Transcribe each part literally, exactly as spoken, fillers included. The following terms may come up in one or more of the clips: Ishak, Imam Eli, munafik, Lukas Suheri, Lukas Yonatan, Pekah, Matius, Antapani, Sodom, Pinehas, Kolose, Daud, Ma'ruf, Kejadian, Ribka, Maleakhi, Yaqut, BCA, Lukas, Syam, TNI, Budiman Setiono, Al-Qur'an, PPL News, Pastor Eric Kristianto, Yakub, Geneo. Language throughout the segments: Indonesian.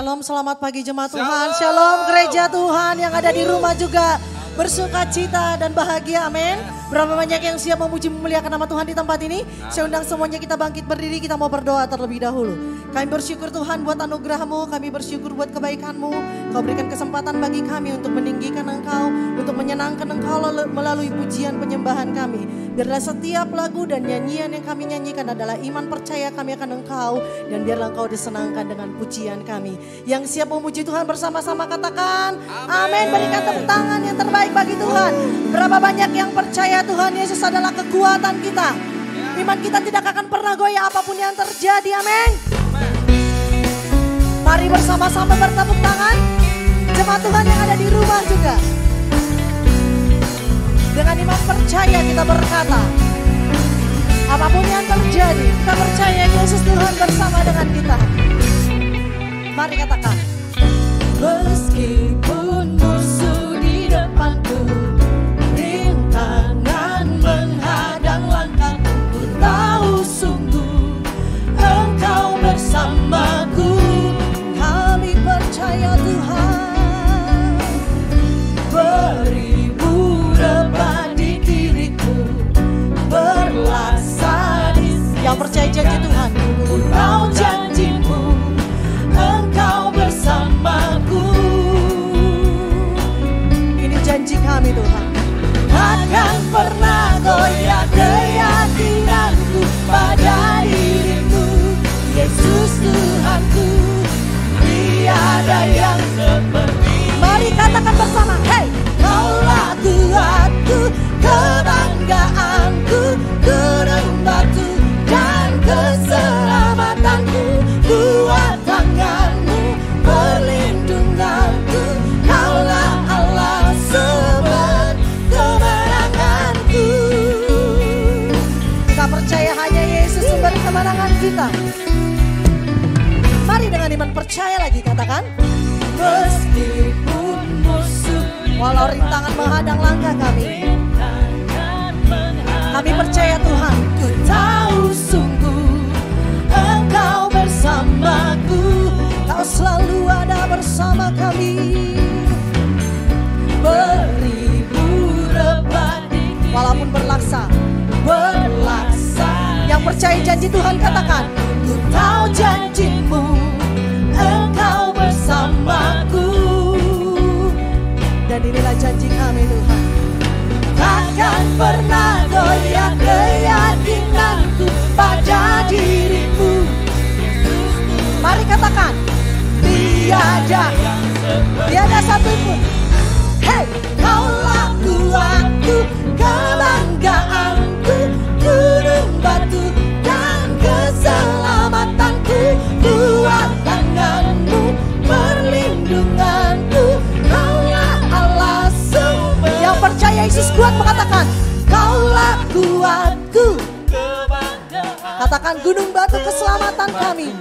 Shalom, selamat pagi jemaat Tuhan. Shalom. Shalom gereja Tuhan yang ada di rumah juga. Bersuka cita dan bahagia, amin. Berapa banyak yang siap memuji memuliakan nama Tuhan di tempat ini? Saya undang semuanya, kita bangkit berdiri, kita mau berdoa terlebih dahulu. Kami bersyukur Tuhan buat anugerah-Mu, kami bersyukur buat kebaikan-Mu. Kau berikan kesempatan bagi kami untuk meninggikan Engkau, untuk menyenangkan Engkau melalui pujian penyembahan kami. Biarlah setiap lagu dan nyanyian yang kami nyanyikan adalah iman percaya kami akan Engkau. Dan biarlah Engkau disenangkan dengan pujian kami. Yang siap memuji Tuhan bersama-sama katakan, amin. Berikan tepuk tangan yang terbaik bagi Tuhan. Berapa banyak yang percaya Tuhan Yesus adalah kekuatan kita. Iman kita tidak akan pernah goyah apapun yang terjadi, amin. Mari bersama-sama bertepuk tangan. Jemaat Tuhan yang ada di rumah juga. Dengan iman percaya kita berkata, apapun yang terjadi, kita percaya Yesus Tuhan bersama dengan kita. Mari katakan, meskipun musuh di depanku, rintangan menghadang langkahku, ku tahu sungguh Engkau bersamaku. Kami percaya Tuhan, beri yang percaya janji Tuhan, ku tahu janjimu, Engkau bersamaku. Ini janji kami Tuhan, takkan pernah goyah keyakinanku pada dirimu, Yesus Tuhanku, tiada yang seperti. Mari katakan bersama, hey, Kaulah Tuhanku, kebanggaanku, gunung batu dan keselamatanku, kuat tanganmu, perlindunganku, Kaulah Allah sebab kemenanganku. Kita percaya hanya Yesus sumber kemenangan kita. Mari dengan iman percaya lagi katakan, meskipun musuh, walau rintangan menghadang langkah kami, kami percaya Tuhan, ku tahu sungguh Engkau bersamaku, Kau selalu ada bersama kami. Beribu rebah walaupun berlaksa, berlaksa. Yang percaya janji Tuhan katakan, ku tahu janjimu, Engkau bersamaku. Dan inilah janji kami Tuhan, takkan pernah goyah keyakinanku pada dirimu. Mari katakan, tiada, tiada satupun. Hey, Kaulah kuatku, kebanggaanku, gunung batu dan keselamatanku, kuat tanganmu, perlindunganku, Kaulah Allah sumber. Yang percaya Yesus kuat mengatakan, Kaulah kuatku, katakan gunung batu keselamatan kami.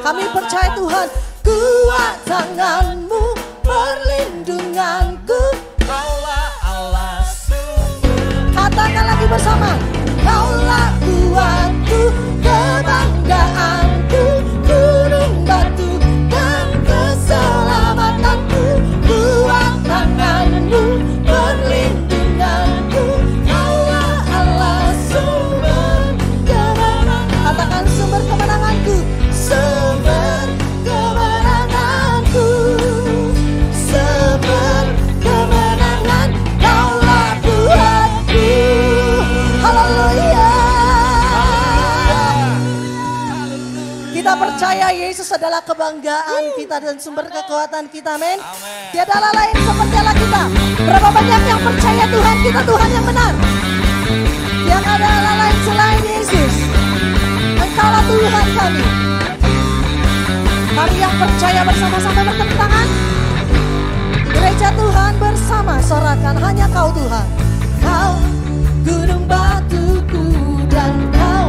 Kami percaya Tuhan, kuat tanganmu, perlindunganku, Kaulah Allah sumber. Katakan lagi bersama, Kaulah kuatku, kebanggaanku, gunung batu dan keselamatanku, kuat tanganmu, perlindunganku, Kaulah Allah sumber kemenangan. Katakan sumber kemenanganku, sumber kemenanganku, sumber kemenangan, Kaulah Tuhanku. Haleluya. Kita percaya Yesus adalah kebanggaan kita dan sumber kekuatan kita, amin. Tiada Allah lain seperti Allah kita. Berapa banyak yang percaya Tuhan kita Tuhan yang benar. Yang ada Allah lain selain Yesus, Engkaulah Tuhan kami. Mari yang percaya bersama-sama bertepuk tangan. Gereja Tuhan bersama sorakan, hanya Kau Tuhan. Kau gunung batuku dan Kau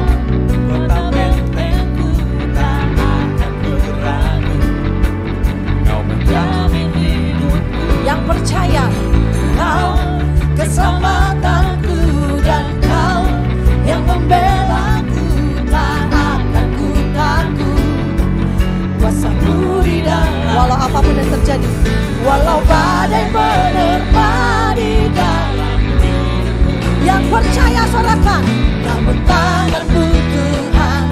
kota bentengku, tak akan berlaku. Kau menjamin hidupku. Yang percaya, Kau keselamatanku dan Kau yang membelaku, tak akan ku takut. Kuasa terjadi. Walau badai menerpa di dalam diriku, yang percaya sorakan, namun tanganmu Tuhan,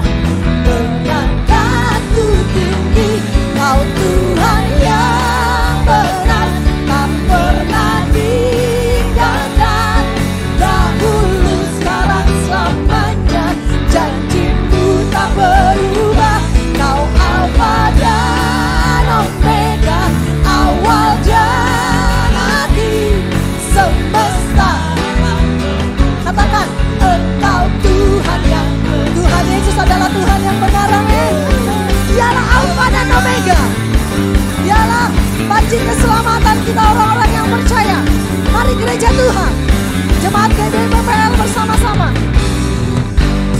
mengangkatku tinggi. Kau Tuhan yang benar, tak pernah ditinggalkan. Dahulu, sekarang, selamanya, janjimu tak berubah. Kau Alfa dan Omega, awal dan akhir semesta. Katakan, Engkau Tuhan yang benar. Tuhan Yesus adalah Tuhan yang benar. Dialah Alfa dan Omega. Dialah pancing keselamatan kita orang-orang yang percaya. Mari gereja Tuhan, jemaat G B B P L bersama-sama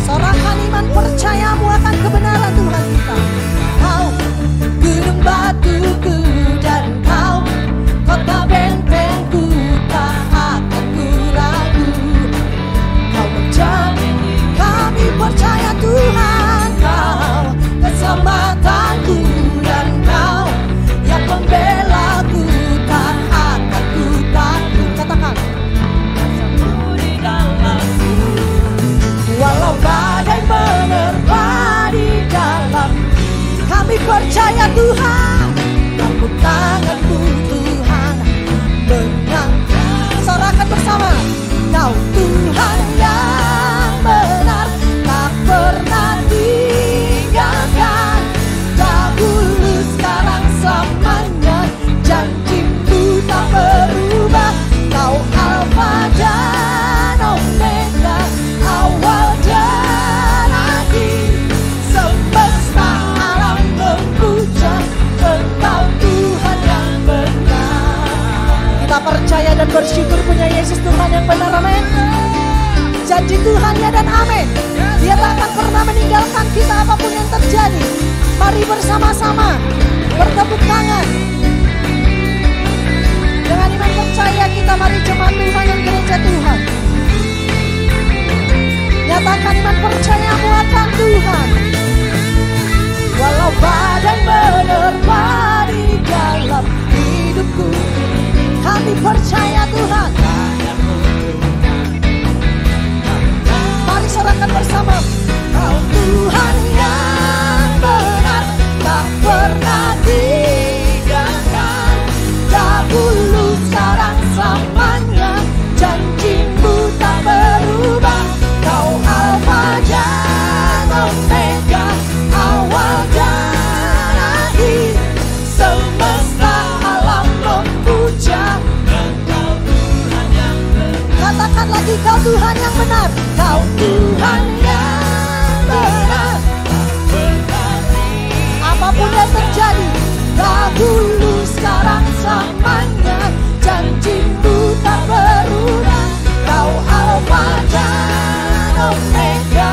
sorakan iman, percayamu akan kebenaran Tuhan kita. Kau gunung batuku dan kau kota bentengku, tak akan ku ragu. Kau menjamin kami percaya Tuhan, kau keselamatanku dan kau yang membela ku, tak akan ku takut. Katakan, bersamamu di dalamku, walau badai menerpa di dalam, kami percaya Tuhan, rambut tanganmu Tuhan mengangkat. Sorakan bersama, kau Tuhan yang benar, tak pernah tinggalkan. Dahulu, sekarang, selamanya, janjimu tak berubah. Kau Alfa dan Omega, awal dan akhir semesta. Alam memuja Engkau Tuhan yang benar. Kita percaya dan bersyukur punya Yesus Tuhan yang benar. Amin. Janji Tuhan ya dan amin. Dia tak akan pernah meninggalkan kita apapun yang terjadi. Mari bersama-sama bertepuk tangan. Dengan iman percaya kita, mari jemaat Tuhan dan gereja Tuhan, nyatakan iman percayamu akan Tuhan. Walau badai menerpa di dalam hidupku, kami percaya Tuhan. Mari sorakan bersama, kau Tuhan yang benar, tak pernah tinggalkan. Dahulu, sekarang, selamanya, janjimu tak berubah. Kau Alfa dan Omega, awal dan akhir semesta. Alam memuja Engkau Tuhan yang benar. Katakan lagi, kau Tuhan yang benar. Kau Tuhan yang benar. Apapun yang terjadi, dahulu, sekarang, selamanya, janjimu tak berubah. Kau Alfa dan Omega,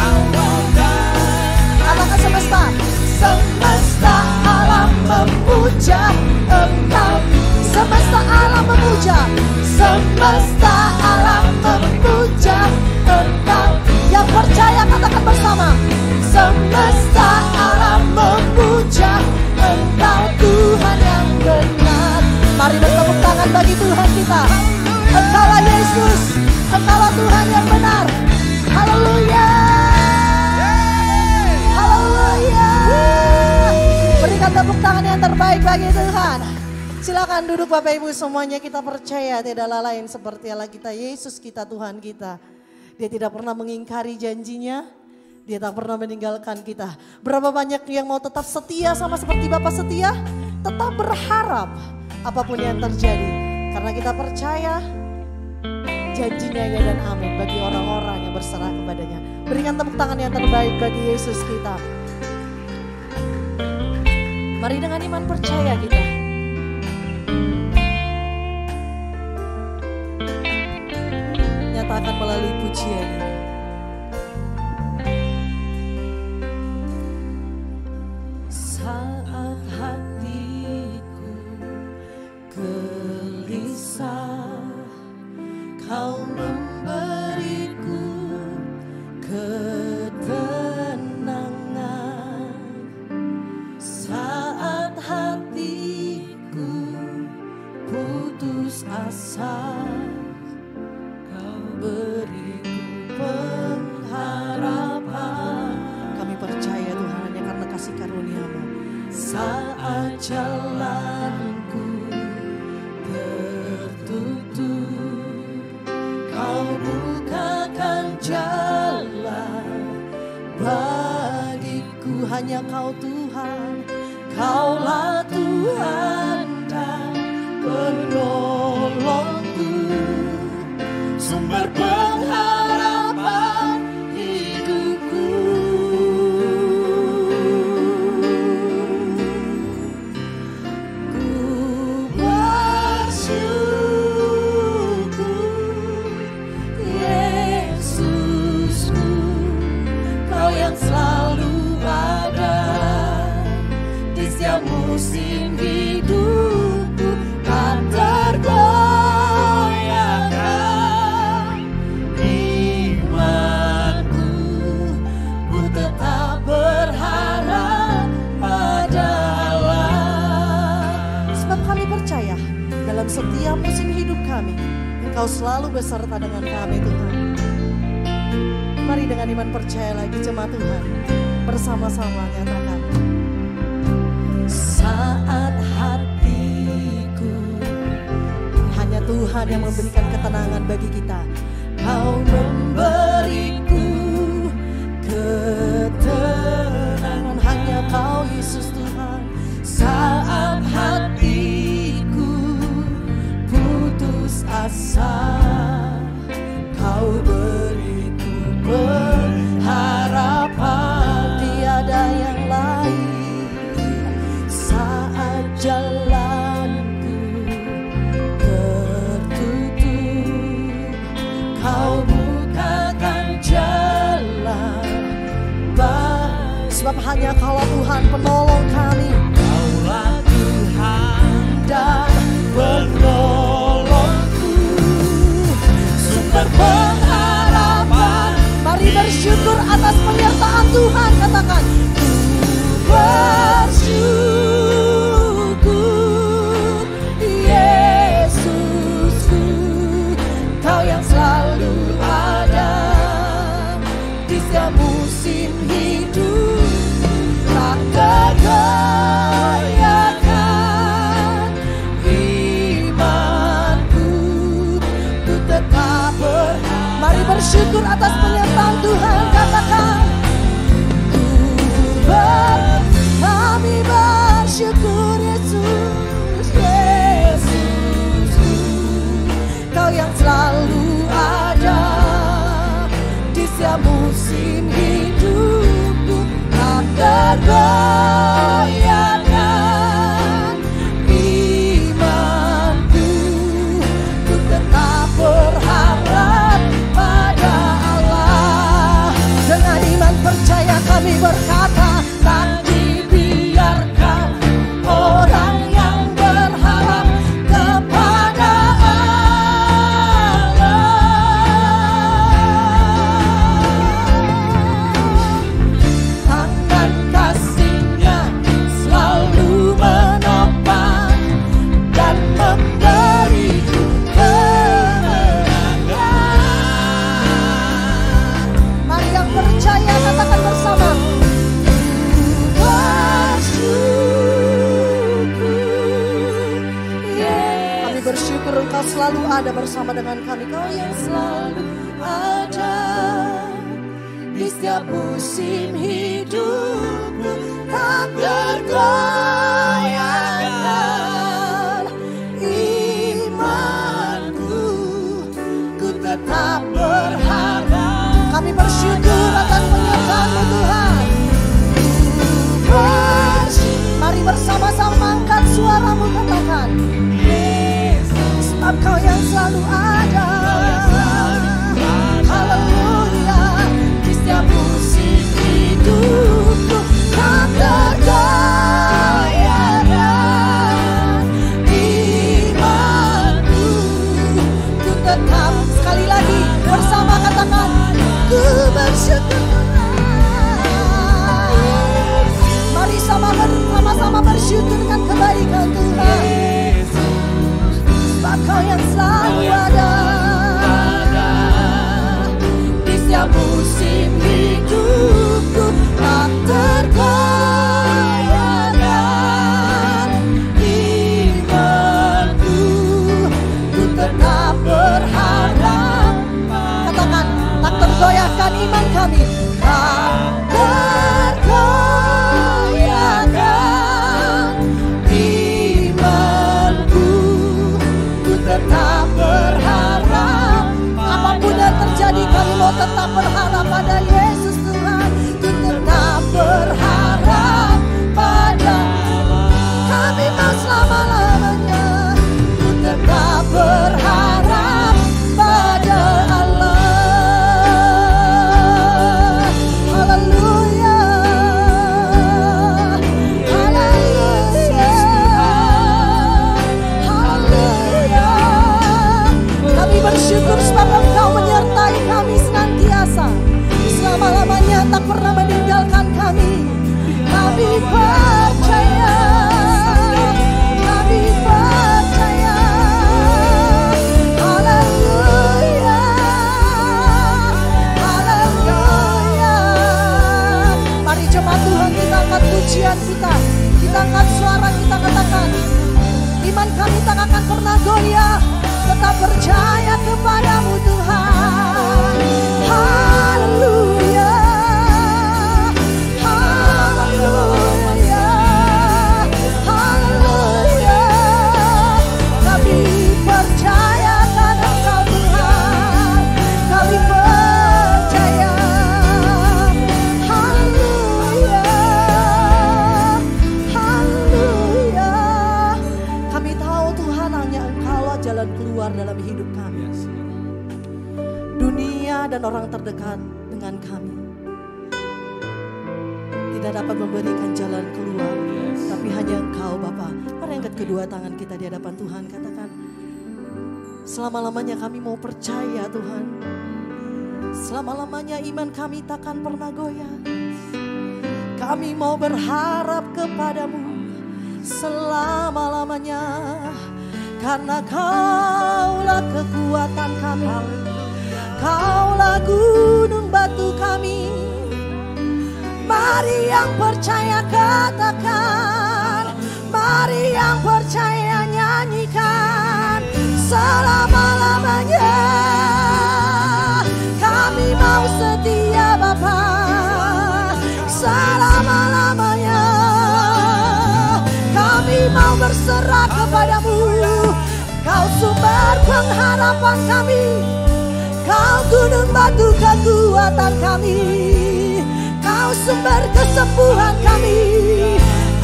awal dan akhir semesta. Semesta alam memuja Engkau. Semesta alam memuja. Semesta alam memuja Engkau. Yang percaya katakan bersama, semesta alam memuja Engkau Tuhan yang benar. Mari bertepuk tangan bagi Tuhan kita. Engkaulah Yesus, Engkaulah Tuhan yang benar. Haleluya, haleluya. Berikan tepuk tangan yang terbaik bagi Tuhan. Silakan duduk Bapak Ibu semuanya. Kita percaya tidaklah lain seperti Allah kita, Yesus kita, Tuhan kita. Dia tidak pernah mengingkari janjinya, dia tak pernah meninggalkan kita. Berapa banyak yang mau tetap setia sama seperti Bapak setia, tetap berharap apapun yang terjadi. Karena kita percaya janjinya ya dan amin bagi orang-orang yang berserah kepadanya. Berikan tepuk tangan yang terbaik bagi Yesus kita. Mari dengan iman percaya kita. Akan melalui pujian. Saat hatiku gelisah, Kau memberiku ketenangan. Saat hatiku saat jalanku tertutup, Kau bukakan jalan bagiku. Hanya Kau Tuhan, Kaulah Tuhan dan penolongku, sumber pengharapan hidupku. Ku bersyukur Yesusku, Kau yang selalu ada di setiap musim hidup. Setiap musim hidup kami, Engkau selalu beserta dengan kami, Tuhan. Mari dengan iman percaya lagi, jemaat Tuhan, bersama-sama nyatakan. Saat hatiku, hanya Tuhan yang memberikan ketenangan bagi kita. Kau memberiku ketenangan, hanya Kau Yesus Tuhan. Saat hati asa, Kau beriku pengharapan, tiada yang lain. Saat jalanku tertutup, Kau bukakan jalan. Sebab hanya Kau Tuhan penolong kami, Kaulah Tuhan dan penolong. Pengharapan, mari bersyukur atas penyertaan Tuhan. Katakan, Ku bersyukur Yesusku, Kau yang selalu ada di setiap musim hidup. Tak gagal. Mari bersyukur atas penyertaan Tuhan. Katakan, Ku ber, kami bersyukur Yesus, Yesusku, Kau yang selalu ada di setiap musim hidupku. Tak tergoyahkan imanku, ku tetap berharap pada Allah. Dengan iman percaya kami berkata, tak dibiarkan orang yang berharap kepada Allah. Tangan kasih-Nya selalu menopang dan memberiku percaya. Katakan bersama, bersyukur Yesus, kami bersyukur Engkau selalu ada bersama dengan kami. Kau yang selalu ada di setiap musim hidupku, tak tergoyahkan imanku, ku tetap berharap. Kami bersyukur atas penyertaan-Mu Tuhan. Mari bersama-sama angkat suaramu, katakan, Yesus, sebab Kau yang selalu ada. Haleluya, di setiap musim hidupku tak tergoyahkan imanku, ku tetap. Sekali lagi bersama katakan, Ku bersyukur. Mari sama-sama bersyukurkan kebaikan Tuhan, sebab Kau yang selalu ada. kehidupan kita. Kita angkat suara, kita katakan, iman kami tak akan pernah goyah, tetap percaya kepadamu Tuhan. Haleluya, haleluya, haleluya. Kami percaya karena Engkau Tuhan, kami percaya. Haleluya, haleluya. Kami tahu Tuhan hanya Engkaulah jalan keluar dalam hidup kami. Dunia dan orang terdekat dengan kami tidak dapat memberikan jalan keluar, yes. Tapi hanya Engkau Bapa. Mari angkat kedua tangan kita di hadapan Tuhan, katakan, selama-lamanya kami mau percaya Tuhan, selama-lamanya iman kami takkan pernah goyah. Kami mau berharap kepadamu selama-lamanya, karena Kaulah kekuatan kami, Kaulah gunung batu kami. Mari yang percaya katakan, mari yang percaya nyanyikan, selama-lamanya kami mau setia Bapa, selama-lamanya kami mau berserah kepadamu. Kau sumber pengharapan kami, Kau gunung batu kekuatan kami, Kau sumber kesembuhan kami,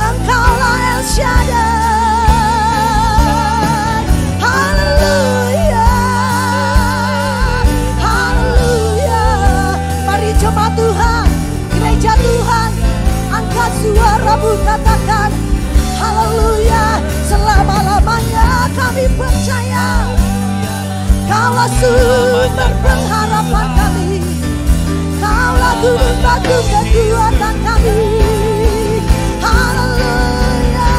Engkaulah El Shaddai. Haleluya, haleluya. Mari jemaat Tuhan, gereja Tuhan, angkat suaramu katakan, haleluya, selama-lamanya kami percaya. Kaulah sumber pengharapan kami, Kaulah gunung batu kekuatan kami. Haleluya,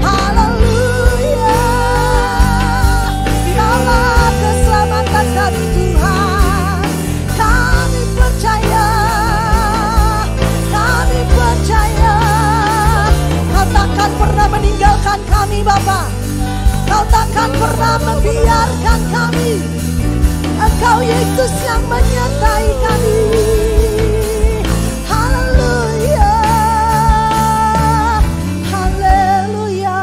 haleluya. Kaulah keselamatan kami Tuhan, kami percaya, kami percaya. Kau takkan pernah meninggalkan kami Bapa, Kau takkan pernah membiarkan kami. Engkau Yesus yang menyertai kami. Haleluya, haleluya,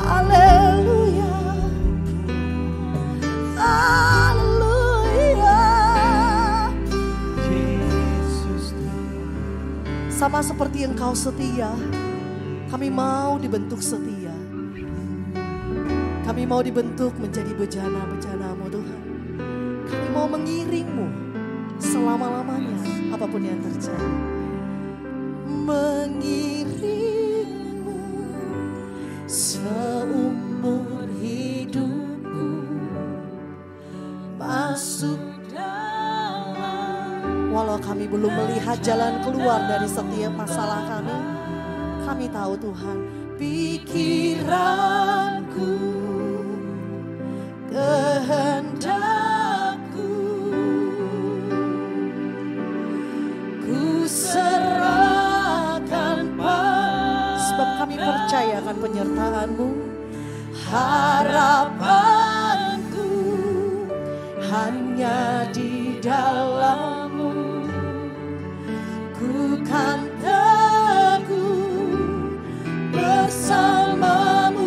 haleluya, haleluya. Yesus Tuhan. Sama seperti Engkau setia, kami mau dibentuk setia. Kami mau dibentuk menjadi bejana-bejana-Mu Tuhan. Kami mau mengiring-Mu selama-lamanya, apapun yang terjadi. Mengiring-Mu seumur hidupku, masuk dalam. Walau kami belum melihat jalan keluar dari setiap masalah kami, kami tahu Tuhan, pikiranku, kehendakku, ku serahkan padamu. Sebab kami percayakan penyertaan-Mu. Harapanku hanya di dalam-Mu. Ku kan teguh bersama-Mu.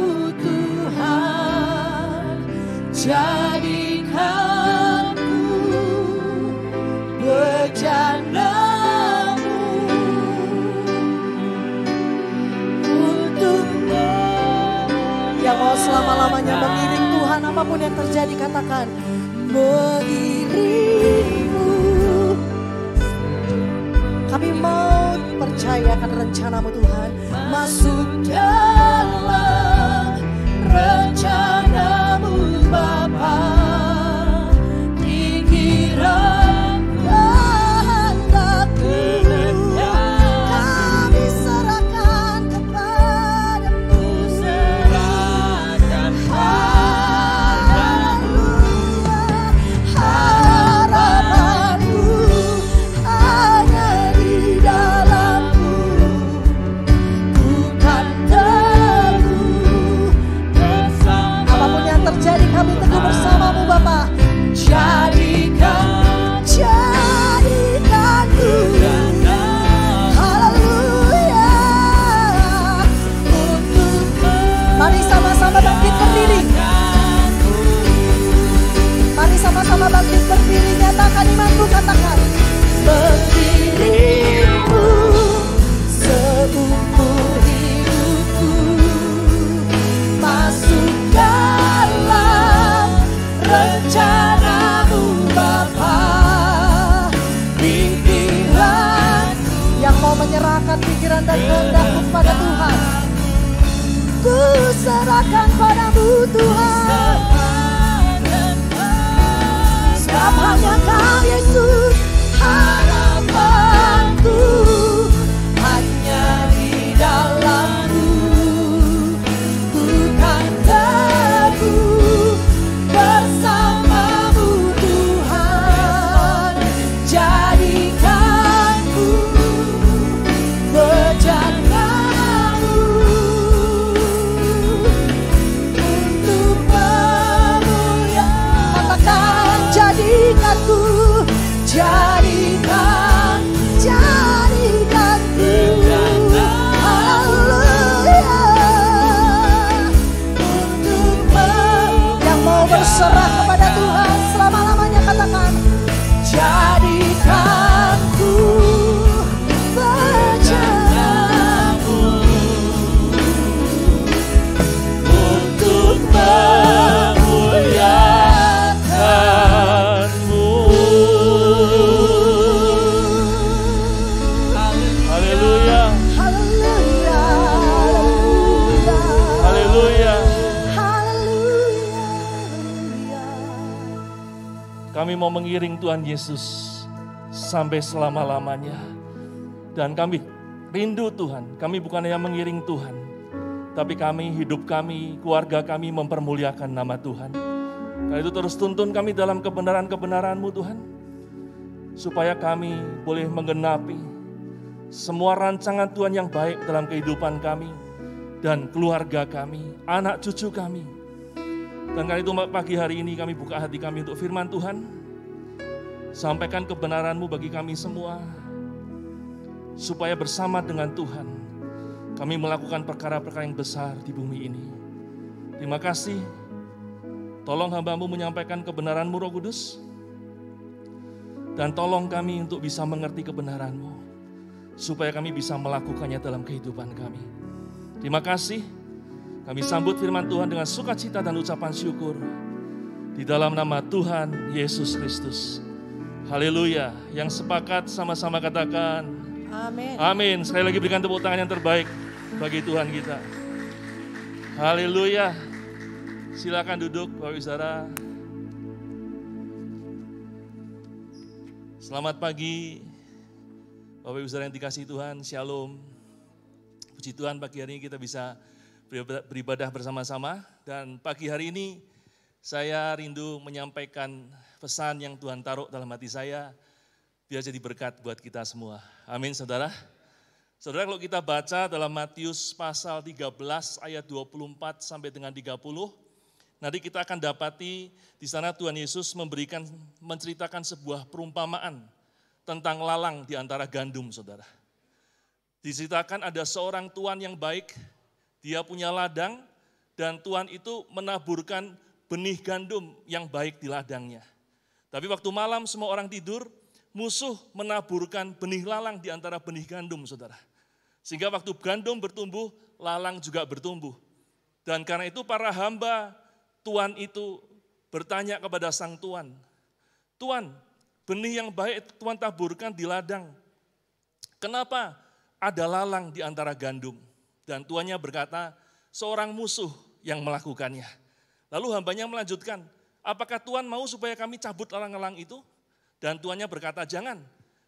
Jadikanku bejana-Mu, untuk-Mu. Yang mau selama-lamanya mengiring Tuhan, apapun yang terjadi katakan, mengiring-Mu. Kami mau percayakan rencana-Mu Tuhan, masuk dalam rencana-Mu Bapa, pikiran dan hatiku kami serahkan kepada-Mu. Serahkan padamu harapanku hanya di menyerahkan pikiran dan kehendakku pada Tuhan. Ku serahkan padamu Tuhan, sebab hanya Kau Yesus harapanku, hanya di dalam-Mu bukan aku bersama. Kami mau mengiring Tuhan Yesus sampai selama-lamanya. Dan kami rindu Tuhan. Kami bukan hanya mengiring Tuhan, tapi kami, hidup kami, keluarga kami mempermuliakan nama Tuhan. Karena itu terus tuntun kami dalam kebenaran-kebenaran-Mu Tuhan, supaya kami boleh menggenapi semua rancangan Tuhan yang baik dalam kehidupan kami dan keluarga kami, anak cucu kami. Dan karena itu pagi hari ini kami buka hati kami untuk firman Tuhan. Sampaikan kebenaran-Mu bagi kami semua, supaya bersama dengan Tuhan kami melakukan perkara-perkara yang besar di bumi ini. Terima kasih. Tolong hamba-Mu menyampaikan kebenaran-Mu Roh Kudus, dan tolong kami untuk bisa mengerti kebenaran-Mu, supaya kami bisa melakukannya dalam kehidupan kami. Terima kasih. Kami sambut firman Tuhan dengan sukacita dan ucapan syukur di dalam nama Tuhan Yesus Kristus. Haleluya. Yang sepakat sama-sama katakan amin. Amin. Sekali lagi berikan tepuk tangan yang terbaik bagi Tuhan kita. Haleluya. Silakan duduk Bapak Saudara. Selamat pagi Bapak Saudara yang dikasihi Tuhan. Shalom. Puji Tuhan pagi hari ini kita bisa beribadah bersama-sama. Dan pagi hari ini saya rindu menyampaikan pesan yang Tuhan taruh dalam hati saya, biar jadi berkat buat kita semua. Amin, saudara. Saudara, kalau kita baca dalam Matius pasal tiga belas ayat dua puluh empat sampai dengan tiga puluh, nanti kita akan dapati di sana Tuhan Yesus memberikan, menceritakan sebuah perumpamaan tentang lalang di antara gandum, saudara. Diceritakan ada seorang tuan yang baik, dia punya ladang, dan tuan itu menaburkan benih gandum yang baik di ladangnya. Tapi waktu malam semua orang tidur, musuh menaburkan benih lalang di antara benih gandum, saudara. Sehingga waktu gandum bertumbuh, lalang juga bertumbuh. Dan karena itu para hamba tuan itu bertanya kepada sang tuan, "Tuan, benih yang baik tuan taburkan di ladang, kenapa ada lalang di antara gandum?" Dan tuannya berkata, "Seorang musuh yang melakukannya." Lalu hambanya melanjutkan, "Apakah Tuhan mau supaya kami cabut lalang-lalang itu?" Dan tuannya berkata, "Jangan,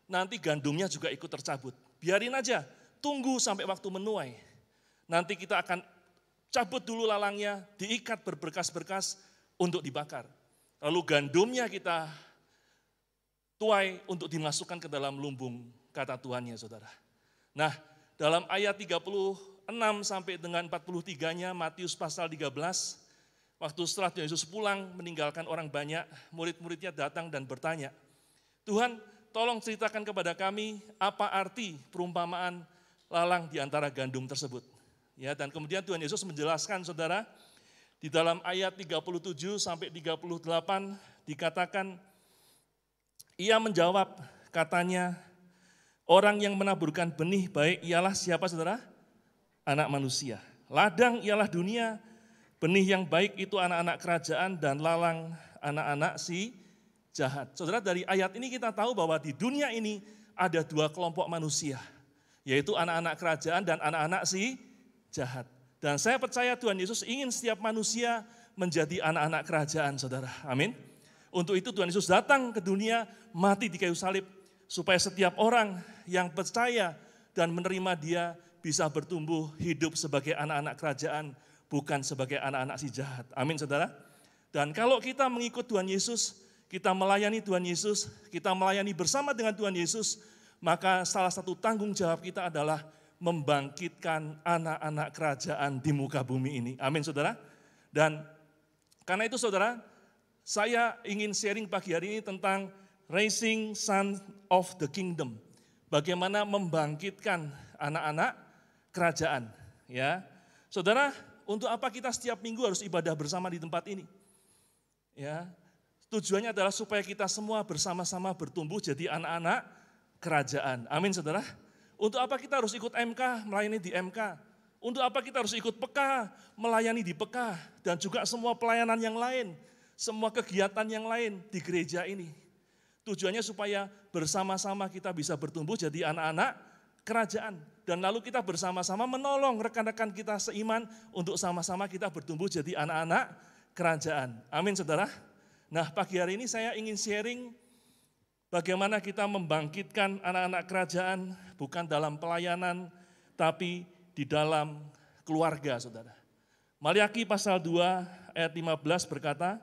nanti gandumnya juga ikut tercabut. Biarin aja, tunggu sampai waktu menuai. Nanti kita akan cabut dulu lalangnya, diikat berberkas-berkas untuk dibakar. Lalu gandumnya kita tuai untuk dimasukkan ke dalam lumbung," kata tuannya, saudara. Nah, dalam ayat tiga puluh enam sampai dengan empat puluh tiga-nya Matius pasal tiga belas, waktu setelah Yesus pulang meninggalkan orang banyak, murid-muridnya datang dan bertanya, "Tuhan, tolong ceritakan kepada kami apa arti perumpamaan lalang di antara gandum tersebut." Ya, dan kemudian Tuhan Yesus menjelaskan, saudara, di dalam ayat tiga puluh tujuh sampai tiga puluh delapan dikatakan, ia menjawab, katanya, "Orang yang menaburkan benih baik ialah siapa, saudara? Anak manusia. Ladang ialah dunia. Benih yang baik itu anak-anak kerajaan dan lalang anak-anak si jahat." Saudara, dari ayat ini kita tahu bahwa di dunia ini ada dua kelompok manusia. yaitu anak-anak kerajaan dan anak-anak si jahat. Dan saya percaya Tuhan Yesus ingin setiap manusia menjadi anak-anak kerajaan, saudara. Amin. Untuk itu Tuhan Yesus datang ke dunia, mati di kayu salib, supaya setiap orang yang percaya dan menerima dia bisa bertumbuh hidup sebagai anak-anak kerajaan, bukan sebagai anak-anak si jahat. Amin, saudara. Dan kalau kita mengikut Tuhan Yesus, kita melayani Tuhan Yesus, kita melayani bersama dengan Tuhan Yesus, maka salah satu tanggung jawab kita adalah membangkitkan anak-anak kerajaan di muka bumi ini. Amin, saudara. Dan karena itu, saudara, saya ingin sharing pagi hari ini tentang Raising Sons of the Kingdom. Bagaimana membangkitkan anak-anak kerajaan. Ya, saudara, untuk apa kita setiap minggu harus ibadah bersama di tempat ini? Ya, tujuannya adalah supaya kita semua bersama-sama bertumbuh jadi anak-anak kerajaan. Amin, saudara. Untuk apa kita harus ikut M K, melayani di M K? Untuk apa kita harus ikut Pekah, melayani di Pekah? Dan juga semua pelayanan yang lain, semua kegiatan yang lain di gereja ini. Tujuannya supaya bersama-sama kita bisa bertumbuh jadi anak-anak kerajaan. Dan lalu kita bersama-sama menolong rekan-rekan kita seiman untuk sama-sama kita bertumbuh jadi anak-anak kerajaan. Amin, saudara. Nah, pagi hari ini saya ingin sharing bagaimana kita membangkitkan anak-anak kerajaan bukan dalam pelayanan, tapi di dalam keluarga, saudara. Maleakhi pasal dua ayat lima belas berkata,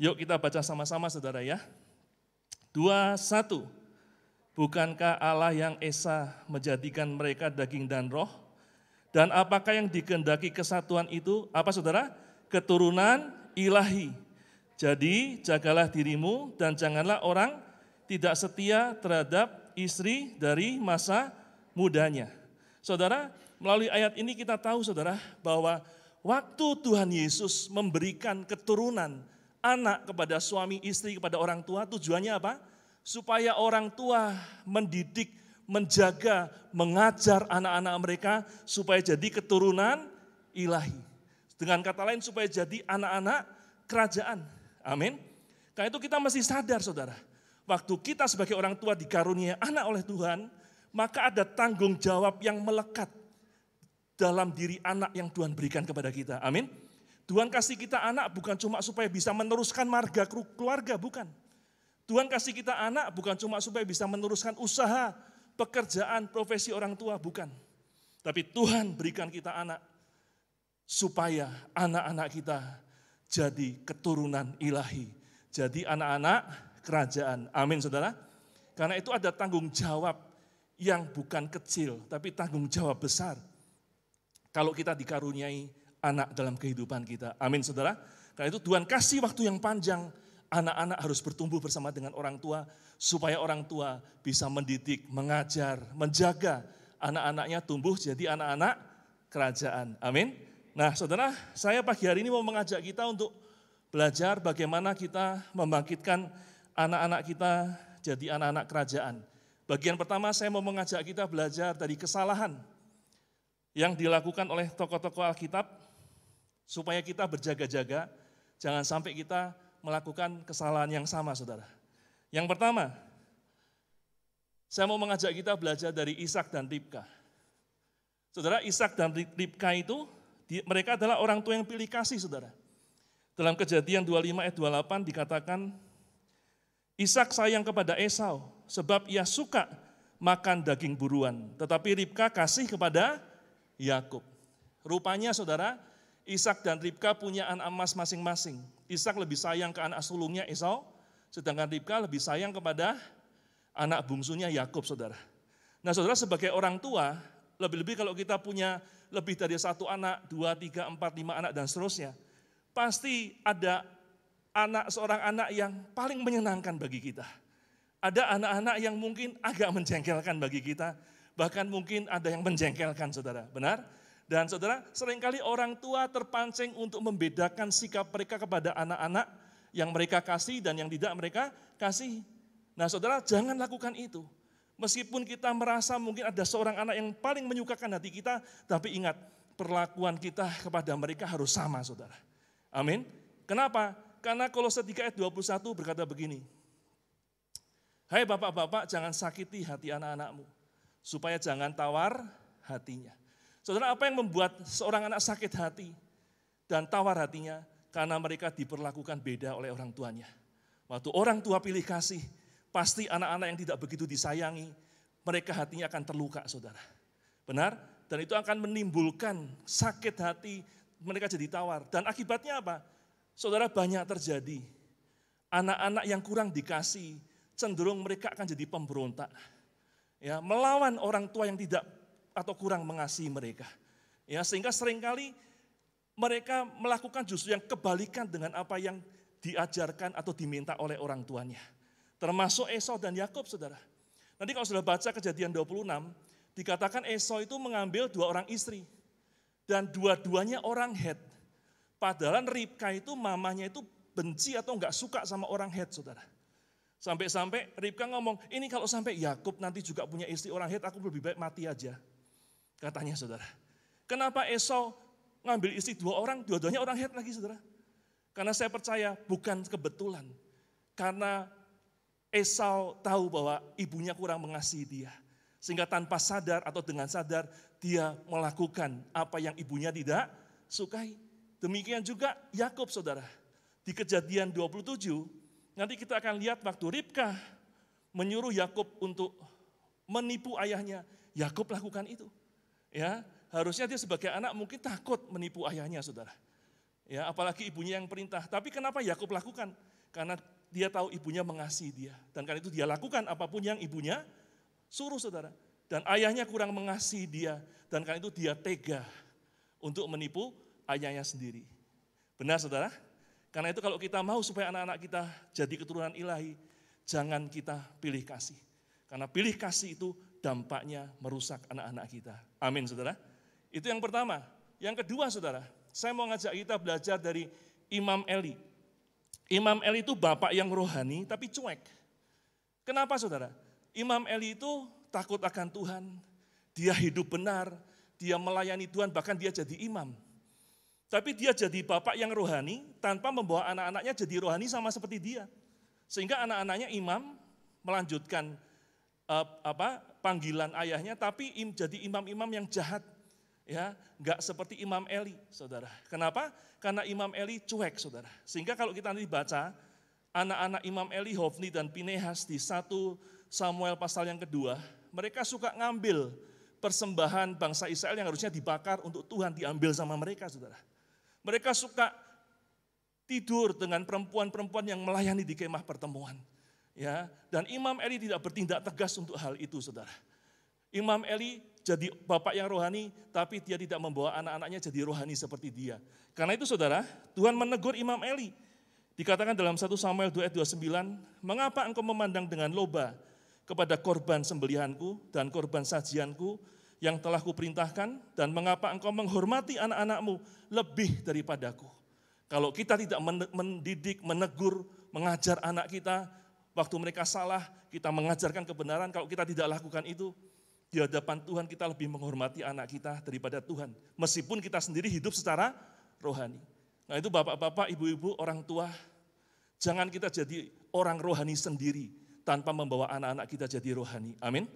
yuk kita baca sama-sama, saudara, ya. dua, satu. Bukankah Allah yang Esa menjadikan mereka daging dan roh? Dan apakah yang dikehendaki kesatuan itu? Apa, saudara? Keturunan ilahi. Jadi jagalah dirimu dan janganlah orang tidak setia terhadap istri dari masa mudanya. Saudara, melalui ayat ini kita tahu, saudara, bahwa waktu Tuhan Yesus memberikan keturunan anak kepada suami istri, kepada orang tua, tujuannya apa? Supaya orang tua mendidik, menjaga, mengajar anak-anak mereka supaya jadi keturunan ilahi. Dengan kata lain, supaya jadi anak-anak kerajaan. Amin. Karena itu kita mesti sadar, saudara. Waktu kita sebagai orang tua dikaruniai anak oleh Tuhan, maka ada tanggung jawab yang melekat dalam diri anak yang Tuhan berikan kepada kita. Amin. Tuhan kasih kita anak bukan cuma supaya bisa meneruskan marga keluarga, bukan. Tuhan kasih kita anak bukan cuma supaya bisa meneruskan usaha, pekerjaan, profesi orang tua, bukan. Tapi Tuhan berikan kita anak supaya anak-anak kita jadi keturunan ilahi, jadi anak-anak kerajaan. Amin, saudara. Karena itu ada tanggung jawab yang bukan kecil, tapi tanggung jawab besar. Kalau kita dikaruniai anak dalam kehidupan kita. Amin, saudara. Karena itu Tuhan kasih waktu yang panjang, anak-anak harus bertumbuh bersama dengan orang tua, supaya orang tua bisa mendidik, mengajar, menjaga anak-anaknya tumbuh jadi anak-anak kerajaan. Amin. Nah, saudara, saya pagi hari ini mau mengajak kita untuk belajar bagaimana kita membangkitkan anak-anak kita jadi anak-anak kerajaan. Bagian pertama saya mau mengajak kita belajar dari kesalahan yang dilakukan oleh tokoh-tokoh Alkitab supaya kita berjaga-jaga, jangan sampai kita melakukan kesalahan yang sama, saudara. Yang pertama, saya mau mengajak kita belajar dari Ishak dan Ribka. Saudara, Ishak dan Ribka itu mereka adalah orang tua yang pilih kasih, saudara. Dalam Kejadian dua puluh lima ayat dua puluh delapan dikatakan, Ishak sayang kepada Esau sebab ia suka makan daging buruan. Tetapi Ribka kasih kepada Yakub. Rupanya, saudara, Ishak dan Ribka punya anak emas masing-masing. Ishak lebih sayang ke anak sulungnya Esau, sedangkan Ribka lebih sayang kepada anak bungsunya Yakub, saudara. Nah, saudara, sebagai orang tua, lebih-lebih kalau kita punya lebih dari satu anak, dua, tiga, empat, lima anak, dan seterusnya. Pasti ada anak seorang anak yang paling menyenangkan bagi kita. Ada anak-anak yang mungkin agak menjengkelkan bagi kita. Bahkan mungkin ada yang menjengkelkan, saudara. Benar? Dan saudara, seringkali orang tua terpancing untuk membedakan sikap mereka kepada anak-anak yang mereka kasih dan yang tidak mereka kasih. Nah, saudara, jangan lakukan itu. Meskipun kita merasa mungkin ada seorang anak yang paling menyukakan hati kita, tapi ingat, perlakuan kita kepada mereka harus sama, saudara. Amin. Kenapa? Karena Kolose tiga ayat dua puluh satu berkata begini, Hai bapak-bapak, jangan sakiti hati anak-anakmu, supaya jangan tawar hatinya. Saudara, apa yang membuat seorang anak sakit hati dan tawar hatinya? Karena mereka diperlakukan beda oleh orang tuanya. Waktu orang tua pilih kasih, pasti anak-anak yang tidak begitu disayangi, mereka hatinya akan terluka, saudara. Benar? Dan itu akan menimbulkan sakit hati, mereka jadi tawar. Dan akibatnya apa? Saudara, banyak terjadi. Anak-anak yang kurang dikasih, cenderung mereka akan jadi pemberontak. Ya, melawan orang tua yang tidak atau kurang mengasihi mereka. Ya, sehingga seringkali mereka melakukan justru yang kebalikan dengan apa yang diajarkan atau diminta oleh orang tuanya. Termasuk Esau dan Yakub, saudara. Nanti kalau sudah baca Kejadian dua puluh enam, dikatakan Esau itu mengambil dua orang istri. Dan dua-duanya orang Het. Padahal Ribka itu mamanya itu benci atau enggak suka sama orang Het, saudara. Sampai-sampai Ribka ngomong, ini kalau sampai Yakub nanti juga punya istri orang Het, aku lebih baik mati aja. Katanya, saudara. Kenapa Esau ngambil istri dua orang, dua-duanya orang Het lagi, saudara? Karena saya percaya bukan kebetulan. Karena Esau tahu bahwa ibunya kurang mengasihi dia. Sehingga tanpa sadar atau dengan sadar, dia melakukan apa yang ibunya tidak sukai. Demikian juga Yakub, saudara. Di Kejadian dua puluh tujuh, nanti kita akan lihat waktu Ribka menyuruh Yakub untuk menipu ayahnya. Yakub lakukan itu. Ya, harusnya dia sebagai anak mungkin takut menipu ayahnya, saudara. Ya, apalagi ibunya yang perintah. Tapi kenapa Yakub lakukan? Karena dia tahu ibunya mengasihi dia. Dan karena itu dia lakukan apapun yang ibunya suruh, saudara. Dan ayahnya kurang mengasihi dia. Dan karena itu dia tega untuk menipu ayahnya sendiri. Benar, saudara? Karena itu kalau kita mau supaya anak-anak kita jadi keturunan ilahi, jangan kita pilih kasih. Karena pilih kasih itu dampaknya merusak anak-anak kita. Amin, saudara. Itu yang pertama. Yang kedua, saudara, saya mau ngajak kita belajar dari Imam Eli. Imam Eli itu bapak yang rohani tapi cuek. Kenapa, saudara? Imam Eli itu takut akan Tuhan. Dia hidup benar, dia melayani Tuhan, bahkan dia jadi imam. Tapi dia jadi bapak yang rohani tanpa membawa anak-anaknya jadi rohani sama seperti dia. Sehingga anak-anaknya imam melanjutkan uh, apa, panggilan ayahnya, tapi im, jadi imam-imam yang jahat. Ya, enggak seperti Imam Eli, saudara. Kenapa? Karena Imam Eli cuek, saudara. Sehingga kalau kita nanti baca, anak-anak Imam Eli, Hofni dan Pinehas di satu Samuel pasal yang kedua, mereka suka ngambil persembahan bangsa Israel yang harusnya dibakar untuk Tuhan, diambil sama mereka, saudara. Mereka suka tidur dengan perempuan-perempuan yang melayani di kemah pertemuan. Ya, dan Imam Eli tidak bertindak tegas untuk hal itu, saudara. Imam Eli jadi bapak yang rohani, tapi dia tidak membawa anak-anaknya jadi rohani seperti dia. Karena itu, saudara, Tuhan menegur Imam Eli. Dikatakan dalam satu Samuel dua ayat dua puluh sembilan, mengapa engkau memandang dengan loba kepada korban sembelihanku dan korban sajianku yang telah kuperintahkan, dan mengapa engkau menghormati anak-anakmu lebih daripadaku. Kalau kita tidak mendidik, menegur, mengajar anak kita, waktu mereka salah, kita mengajarkan kebenaran. Kalau kita tidak lakukan itu, di hadapan Tuhan kita lebih menghormati anak kita daripada Tuhan. Meskipun kita sendiri hidup secara rohani. Nah, itu bapak-bapak, ibu-ibu, orang tua. Jangan kita jadi orang rohani sendiri tanpa membawa anak-anak kita jadi rohani. Amin.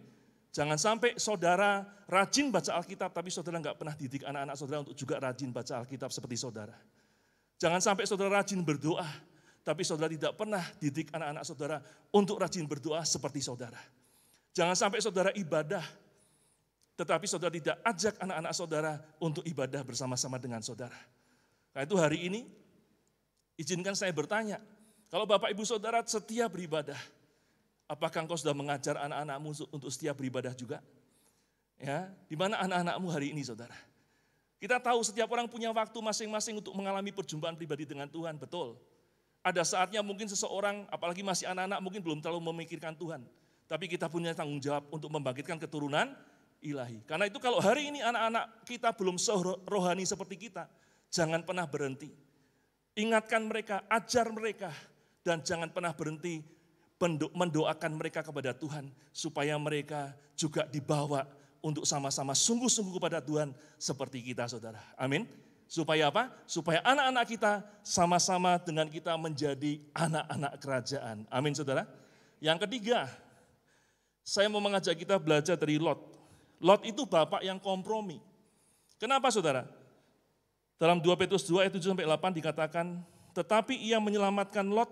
Jangan sampai saudara rajin baca Alkitab, tapi saudara nggak pernah didik anak-anak saudara untuk juga rajin baca Alkitab seperti saudara. Jangan sampai saudara rajin berdoa, tapi saudara tidak pernah didik anak-anak saudara untuk rajin berdoa seperti saudara. Jangan sampai saudara ibadah, tetapi saudara tidak ajak anak-anak saudara untuk ibadah bersama-sama dengan saudara. Nah, itu hari ini, izinkan saya bertanya, kalau Bapak Ibu Saudara setia beribadah, apakah engkau sudah mengajar anak-anakmu untuk setia beribadah juga? Ya, di mana anak-anakmu hari ini, saudara? Kita tahu setiap orang punya waktu masing-masing untuk mengalami perjumpaan pribadi dengan Tuhan, betul. Ada saatnya mungkin seseorang, apalagi masih anak-anak, mungkin belum terlalu memikirkan Tuhan. Tapi kita punya tanggung jawab untuk membangkitkan keturunan ilahi. Karena itu kalau hari ini anak-anak kita belum rohani seperti kita, jangan pernah berhenti. Ingatkan mereka, ajar mereka, dan jangan pernah berhenti mendoakan mereka kepada Tuhan, supaya mereka juga dibawa untuk sama-sama sungguh-sungguh kepada Tuhan seperti kita, saudara. Amin. Supaya apa? Supaya anak-anak kita sama-sama dengan kita menjadi anak-anak kerajaan. Amin, saudara. Yang ketiga, saya mau mengajak kita belajar dari Lot. Lot itu bapak yang kompromi. Kenapa saudara? Dalam dua Petrus dua ayat tujuh sampai delapan dikatakan, tetapi ia menyelamatkan Lot,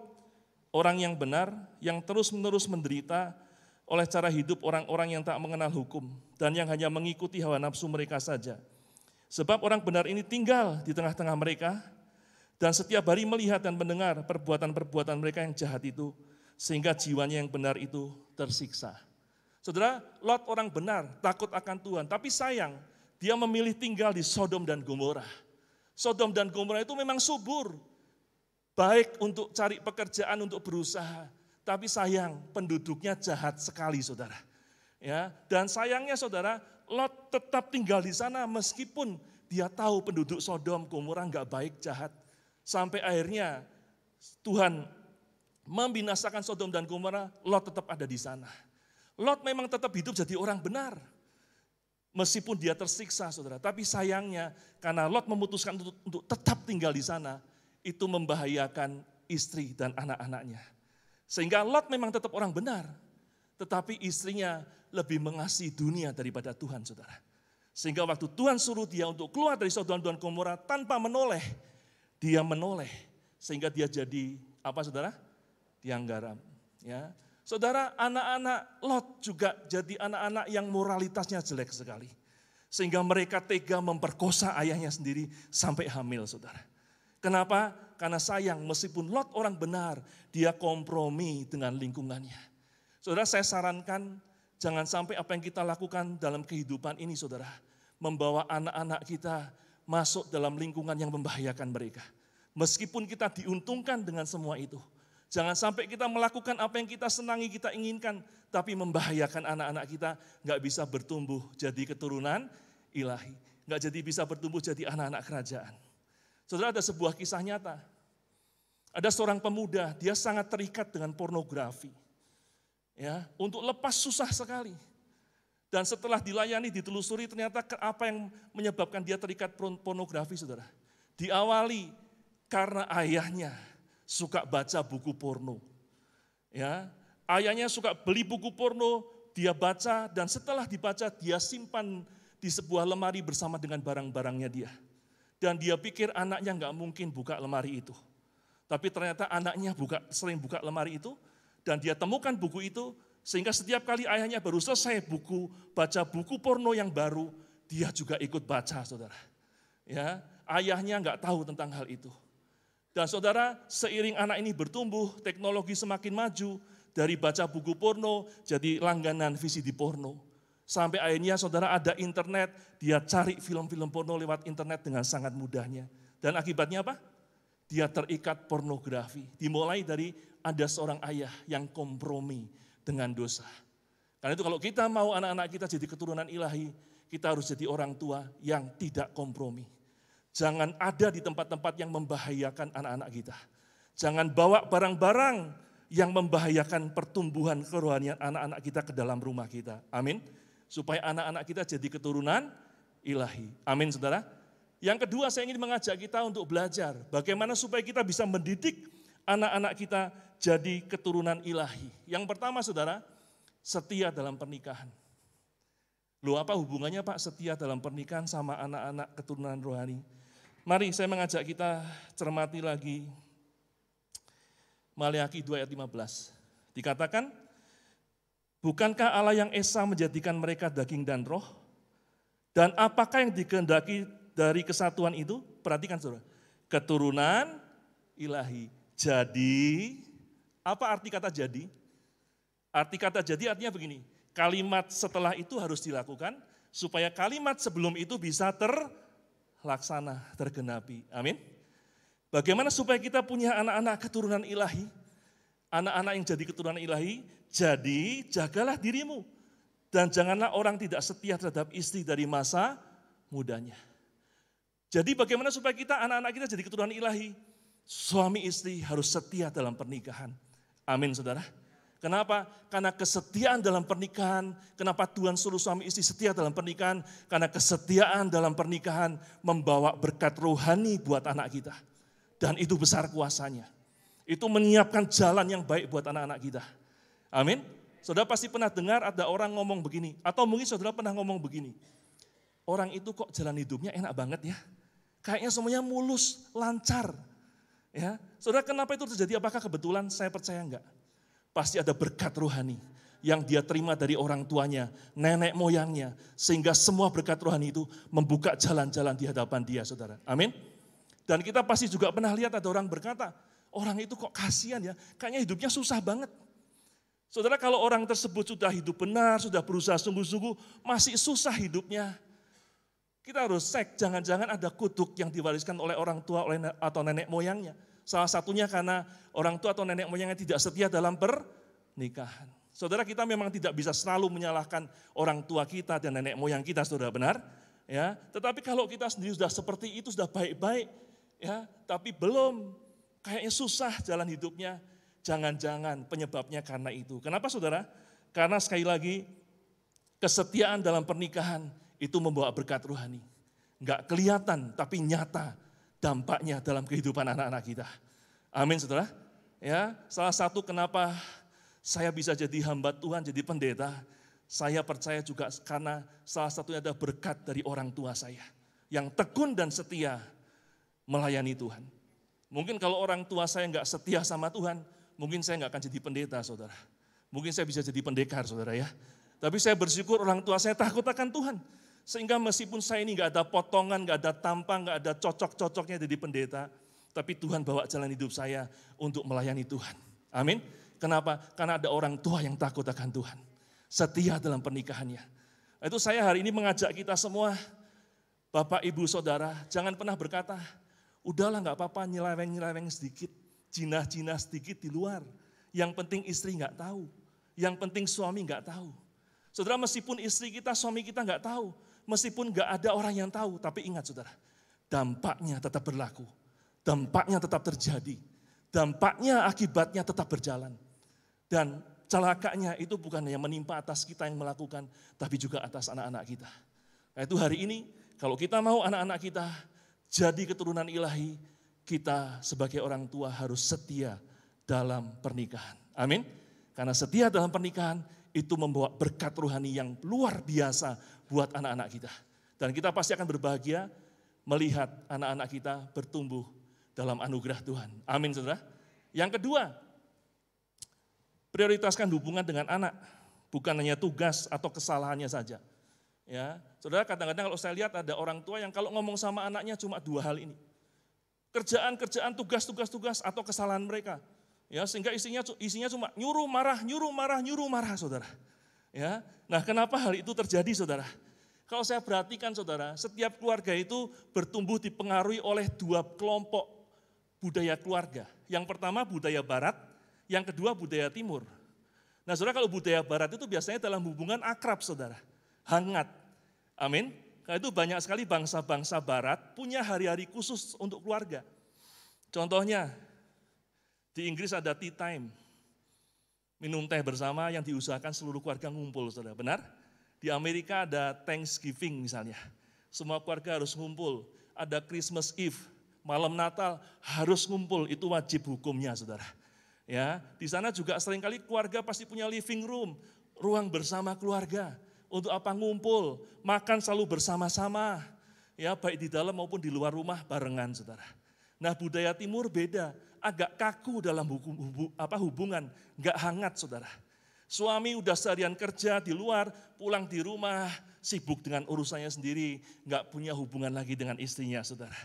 orang yang benar, yang terus-menerus menderita oleh cara hidup orang-orang yang tak mengenal hukum dan yang hanya mengikuti hawa nafsu mereka saja. Sebab orang benar ini tinggal di tengah-tengah mereka dan setiap hari melihat dan mendengar perbuatan-perbuatan mereka yang jahat itu, sehingga jiwanya yang benar itu tersiksa. Saudara, Lot orang benar, takut akan Tuhan, tapi sayang dia memilih tinggal di Sodom dan Gomora. Sodom dan Gomora itu memang subur, baik untuk cari pekerjaan, untuk berusaha. Tapi sayang, penduduknya jahat sekali, saudara. Ya, dan sayangnya, saudara, Lot tetap tinggal di sana meskipun dia tahu penduduk Sodom Gomora nggak baik, jahat. Sampai akhirnya Tuhan membinasakan Sodom dan Gomora, Lot tetap ada di sana. Lot memang tetap hidup jadi orang benar, meskipun dia tersiksa, saudara. Tapi sayangnya, karena Lot memutuskan untuk, untuk tetap tinggal di sana, itu membahayakan istri dan anak-anaknya. Sehingga Lot memang tetap orang benar, tetapi istrinya lebih mengasihi dunia daripada Tuhan, saudara. Sehingga waktu Tuhan suruh dia untuk keluar dari Sodom dan Gomora tanpa menoleh, dia menoleh, sehingga dia jadi apa, saudara? Tiang garam. Ya, saudara, anak-anak Lot juga jadi anak-anak yang moralitasnya jelek sekali, sehingga mereka tega memperkosa ayahnya sendiri sampai hamil, saudara. Kenapa? Karena sayang, meskipun Lot orang benar, dia kompromi dengan lingkungannya. Saudara, saya sarankan jangan sampai apa yang kita lakukan dalam kehidupan ini, saudara, membawa anak-anak kita masuk dalam lingkungan yang membahayakan mereka. Meskipun kita diuntungkan dengan semua itu, jangan sampai kita melakukan apa yang kita senangi, kita inginkan, tapi membahayakan anak-anak kita, nggak bisa bertumbuh jadi keturunan ilahi, nggak jadi bisa bertumbuh jadi anak-anak kerajaan. Saudara, ada sebuah kisah nyata. Ada seorang pemuda, dia sangat terikat dengan pornografi. Ya, untuk lepas susah sekali. Dan setelah dilayani, ditelusuri, ternyata apa yang menyebabkan dia terikat pornografi, saudara. Diawali karena ayahnya suka baca buku porno. Ya, ayahnya suka beli buku porno, dia baca, dan setelah dibaca, dia simpan di sebuah lemari bersama dengan barang-barangnya dia. Dan dia pikir anaknya nggak mungkin buka lemari itu. Tapi ternyata anaknya buka, sering buka lemari itu, dan dia temukan buku itu, sehingga setiap kali ayahnya baru selesai buku, baca buku porno yang baru, dia juga ikut baca, saudara. Ya, ayahnya nggak tahu tentang hal itu. Dan saudara, seiring anak ini bertumbuh, teknologi semakin maju, dari baca buku porno jadi langganan V C D porno. Sampai akhirnya saudara ada internet, dia cari film-film porno lewat internet dengan sangat mudahnya. Dan akibatnya apa? Dia terikat pornografi. Dimulai dari ada seorang ayah yang kompromi dengan dosa. Karena itu kalau kita mau anak-anak kita jadi keturunan ilahi, kita harus jadi orang tua yang tidak kompromi. Jangan ada di tempat-tempat yang membahayakan anak-anak kita. Jangan bawa barang-barang yang membahayakan pertumbuhan kerohanian anak-anak kita ke dalam rumah kita. Amin. Supaya anak-anak kita jadi keturunan ilahi. Amin, saudara. Yang kedua, saya ingin mengajak kita untuk belajar bagaimana supaya kita bisa mendidik anak-anak kita jadi keturunan ilahi. Yang pertama, saudara, setia dalam pernikahan. Loh, apa hubungannya, Pak, setia dalam pernikahan sama anak-anak keturunan rohani? Mari saya mengajak kita cermati lagi Maleakhi dua ayat lima belas. Dikatakan, bukankah Allah yang esa menjadikan mereka daging dan roh? Dan apakah yang dikehendaki dari kesatuan itu? Perhatikan, saudara. Keturunan ilahi. Jadi, apa arti kata jadi? Arti kata jadi artinya begini, kalimat setelah itu harus dilakukan, supaya kalimat sebelum itu bisa terlaksana, tergenapi. Amin. Bagaimana supaya kita punya anak-anak keturunan ilahi? Anak-anak yang jadi keturunan ilahi, jadi jagalah dirimu. Dan janganlah orang tidak setia terhadap istri dari masa mudanya. Jadi bagaimana supaya kita, anak-anak kita jadi keturunan ilahi? Suami istri harus setia dalam pernikahan. Amin, saudara. Kenapa? Karena kesetiaan dalam pernikahan, kenapa Tuhan suruh suami istri setia dalam pernikahan? Karena kesetiaan dalam pernikahan membawa berkat rohani buat anak kita. Dan itu besar kuasanya. Itu menyiapkan jalan yang baik buat anak-anak kita. Amin. saudara pasti pernah dengar ada orang ngomong begini, atau mungkin saudara pernah ngomong begini, orang itu kok jalan hidupnya enak banget ya, kayaknya semuanya mulus, lancar. Ya, saudara kenapa itu terjadi, apakah kebetulan? Saya percaya enggak. Pasti ada berkat rohani yang dia terima dari orang tuanya, nenek moyangnya, sehingga semua berkat rohani itu membuka jalan-jalan di hadapan dia, saudara. Amin. Dan kita pasti juga pernah lihat ada orang berkata, orang itu kok kasihan ya, kayaknya hidupnya susah banget. Saudara, kalau orang tersebut sudah hidup benar, sudah berusaha sungguh-sungguh, masih susah hidupnya, kita harus cek, jangan-jangan ada kuduk yang diwariskan oleh orang tua oleh atau nenek moyangnya. Salah satunya karena orang tua atau nenek moyangnya tidak setia dalam pernikahan. Saudara, kita memang tidak bisa selalu menyalahkan orang tua kita dan nenek moyang kita, saudara, benar? Ya, tetapi kalau kita sendiri sudah seperti itu, sudah baik-baik, ya, tapi belum, kayaknya susah jalan hidupnya, jangan-jangan penyebabnya karena itu. Kenapa, saudara? Karena sekali lagi, kesetiaan dalam pernikahan itu membawa berkat rohani. Enggak kelihatan, tapi nyata dampaknya dalam kehidupan anak-anak kita. Amin, saudara. Ya, salah satu kenapa saya bisa jadi hamba Tuhan, jadi pendeta, saya percaya juga karena salah satunya ada berkat dari orang tua saya yang tekun dan setia melayani Tuhan. Mungkin kalau orang tua saya nggak setia sama Tuhan, mungkin saya nggak akan jadi pendeta, saudara. Mungkin saya bisa jadi pendekar, saudara ya. Tapi saya bersyukur orang tua saya takut akan Tuhan, sehingga meskipun saya ini nggak ada potongan, nggak ada tampang, nggak ada cocok-cocoknya jadi pendeta, tapi Tuhan bawa jalan hidup saya untuk melayani Tuhan. Amin. Kenapa? Karena ada orang tua yang takut akan Tuhan. Setia dalam pernikahannya. Itu saya hari ini mengajak kita semua, Bapak, Ibu, Saudara, jangan pernah berkata, udahlah gak apa-apa nyeleweng-nyeleweng sedikit, jinah-jinah sedikit di luar. Yang penting istri gak tahu, yang penting suami gak tahu. Saudara, meskipun istri kita, suami kita gak tahu, meskipun gak ada orang yang tahu, tapi ingat saudara, dampaknya tetap berlaku, dampaknya tetap terjadi, dampaknya akibatnya tetap berjalan. Dan celakanya itu bukan hanya menimpa atas kita yang melakukan, tapi juga atas anak-anak kita. Nah itu hari ini, kalau kita mau anak-anak kita jadi keturunan ilahi, kita sebagai orang tua harus setia dalam pernikahan. Amin. Karena setia dalam pernikahan itu membawa berkat rohani yang luar biasa buat anak-anak kita. Dan kita pasti akan berbahagia melihat anak-anak kita bertumbuh dalam anugerah Tuhan. Amin, saudara. Yang kedua, prioritaskan hubungan dengan anak, bukan hanya tugas atau kesalahannya saja. Ya, saudara, kadang-kadang kalau saya lihat ada orang tua yang kalau ngomong sama anaknya cuma dua hal ini, kerjaan-kerjaan, tugas-tugas-tugas atau kesalahan mereka. Ya, sehingga isinya isinya cuma nyuruh marah, nyuruh marah, nyuruh marah, saudara. Ya, nah kenapa hal itu terjadi, saudara? Kalau saya perhatikan, saudara, setiap keluarga itu bertumbuh dipengaruhi oleh dua kelompok budaya keluarga. Yang pertama budaya barat, yang kedua budaya timur. Nah saudara, kalau budaya barat itu biasanya dalam hubungan akrab, saudara. Hangat. Amin. Karena itu banyak sekali bangsa-bangsa barat punya hari-hari khusus untuk keluarga. Contohnya, di Inggris ada tea time. Minum teh bersama yang diusahakan seluruh keluarga ngumpul, saudara. Benar? Di Amerika ada Thanksgiving misalnya. Semua keluarga harus ngumpul. Ada Christmas Eve. Malam Natal harus ngumpul, itu wajib hukumnya, saudara. Ya, di sana juga seringkali keluarga pasti punya living room, ruang bersama keluarga. Untuk apa? Ngumpul, makan selalu bersama-sama. Ya, baik di dalam maupun di luar rumah barengan, saudara. Nah, budaya timur beda, agak kaku dalam hukum, hubu, apa hubungan, enggak hangat, saudara. Suami udah seharian kerja di luar, pulang di rumah sibuk dengan urusannya sendiri, enggak punya hubungan lagi dengan istrinya, saudara.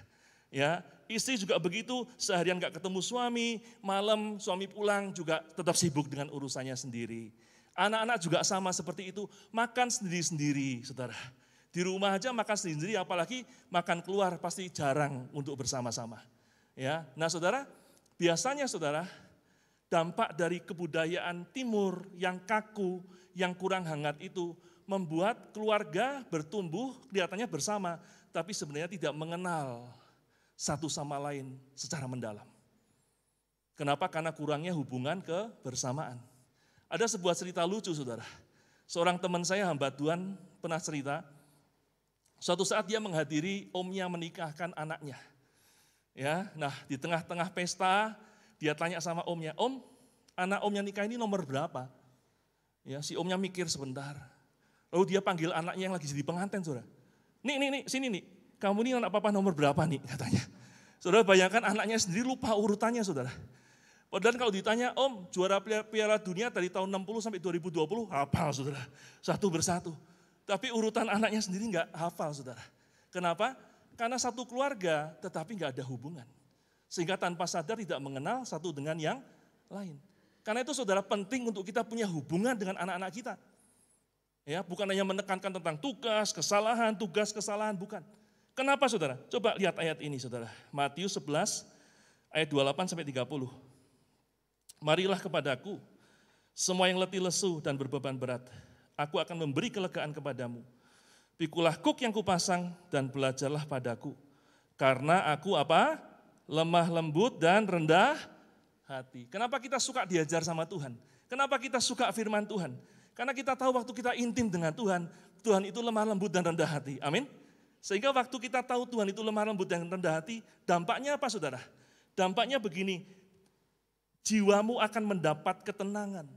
Ya, istri juga begitu, seharian gak ketemu suami, malam suami pulang juga tetap sibuk dengan urusannya sendiri. Anak-anak juga sama seperti itu, makan sendiri-sendiri, saudara. Di rumah aja makan sendiri-sendiri, apalagi makan keluar pasti jarang untuk bersama-sama. Ya, nah saudara, biasanya saudara, dampak dari kebudayaan timur yang kaku, yang kurang hangat itu membuat keluarga bertumbuh kelihatannya bersama, tapi sebenarnya tidak mengenal satu sama lain secara mendalam. Kenapa? Karena kurangnya hubungan kebersamaan. Ada sebuah cerita lucu, saudara. Seorang teman saya, hamba Tuhan, pernah cerita, suatu saat dia menghadiri omnya menikahkan anaknya. Ya, nah di tengah-tengah pesta, dia tanya sama omnya, om, anak omnya nikah ini nomor berapa? Ya, si omnya mikir sebentar. Lalu dia panggil anaknya yang lagi jadi pengantin, Saudara. Nih, nih, nih, sini nih. Kamu ini anak papa nomor berapa nih, katanya. Saudara bayangkan anaknya sendiri lupa urutannya, Saudara. Padahal kalau ditanya, om juara piala dunia dari tahun enam puluh sampai dua ribu dua puluh, hafal, Saudara. Satu bersatu. Tapi urutan anaknya sendiri enggak hafal, Saudara. Kenapa? Karena satu keluarga tetapi enggak ada hubungan. Sehingga tanpa sadar tidak mengenal satu dengan yang lain. Karena itu Saudara penting untuk kita punya hubungan dengan anak-anak kita. Ya, bukan hanya menekankan tentang tugas, kesalahan, tugas, kesalahan, bukan. Kenapa Saudara? Coba lihat ayat ini Saudara. Matius sebelas ayat dua puluh delapan sampai tiga puluh. Marilah kepadaku semua yang letih lesu dan berbeban berat. Aku akan memberi kelegaan kepadamu. Pikulah kuk yang kupasang dan belajarlah padaku. Karena aku apa? Lemah lembut dan rendah hati. Kenapa kita suka diajar sama Tuhan? Kenapa kita suka firman Tuhan? Karena kita tahu waktu kita intim dengan Tuhan, Tuhan itu lemah lembut dan rendah hati. Amin. Sehingga waktu kita tahu Tuhan itu lemah lembut dan rendah hati, dampaknya apa Saudara? Dampaknya begini, jiwamu akan mendapat ketenangan.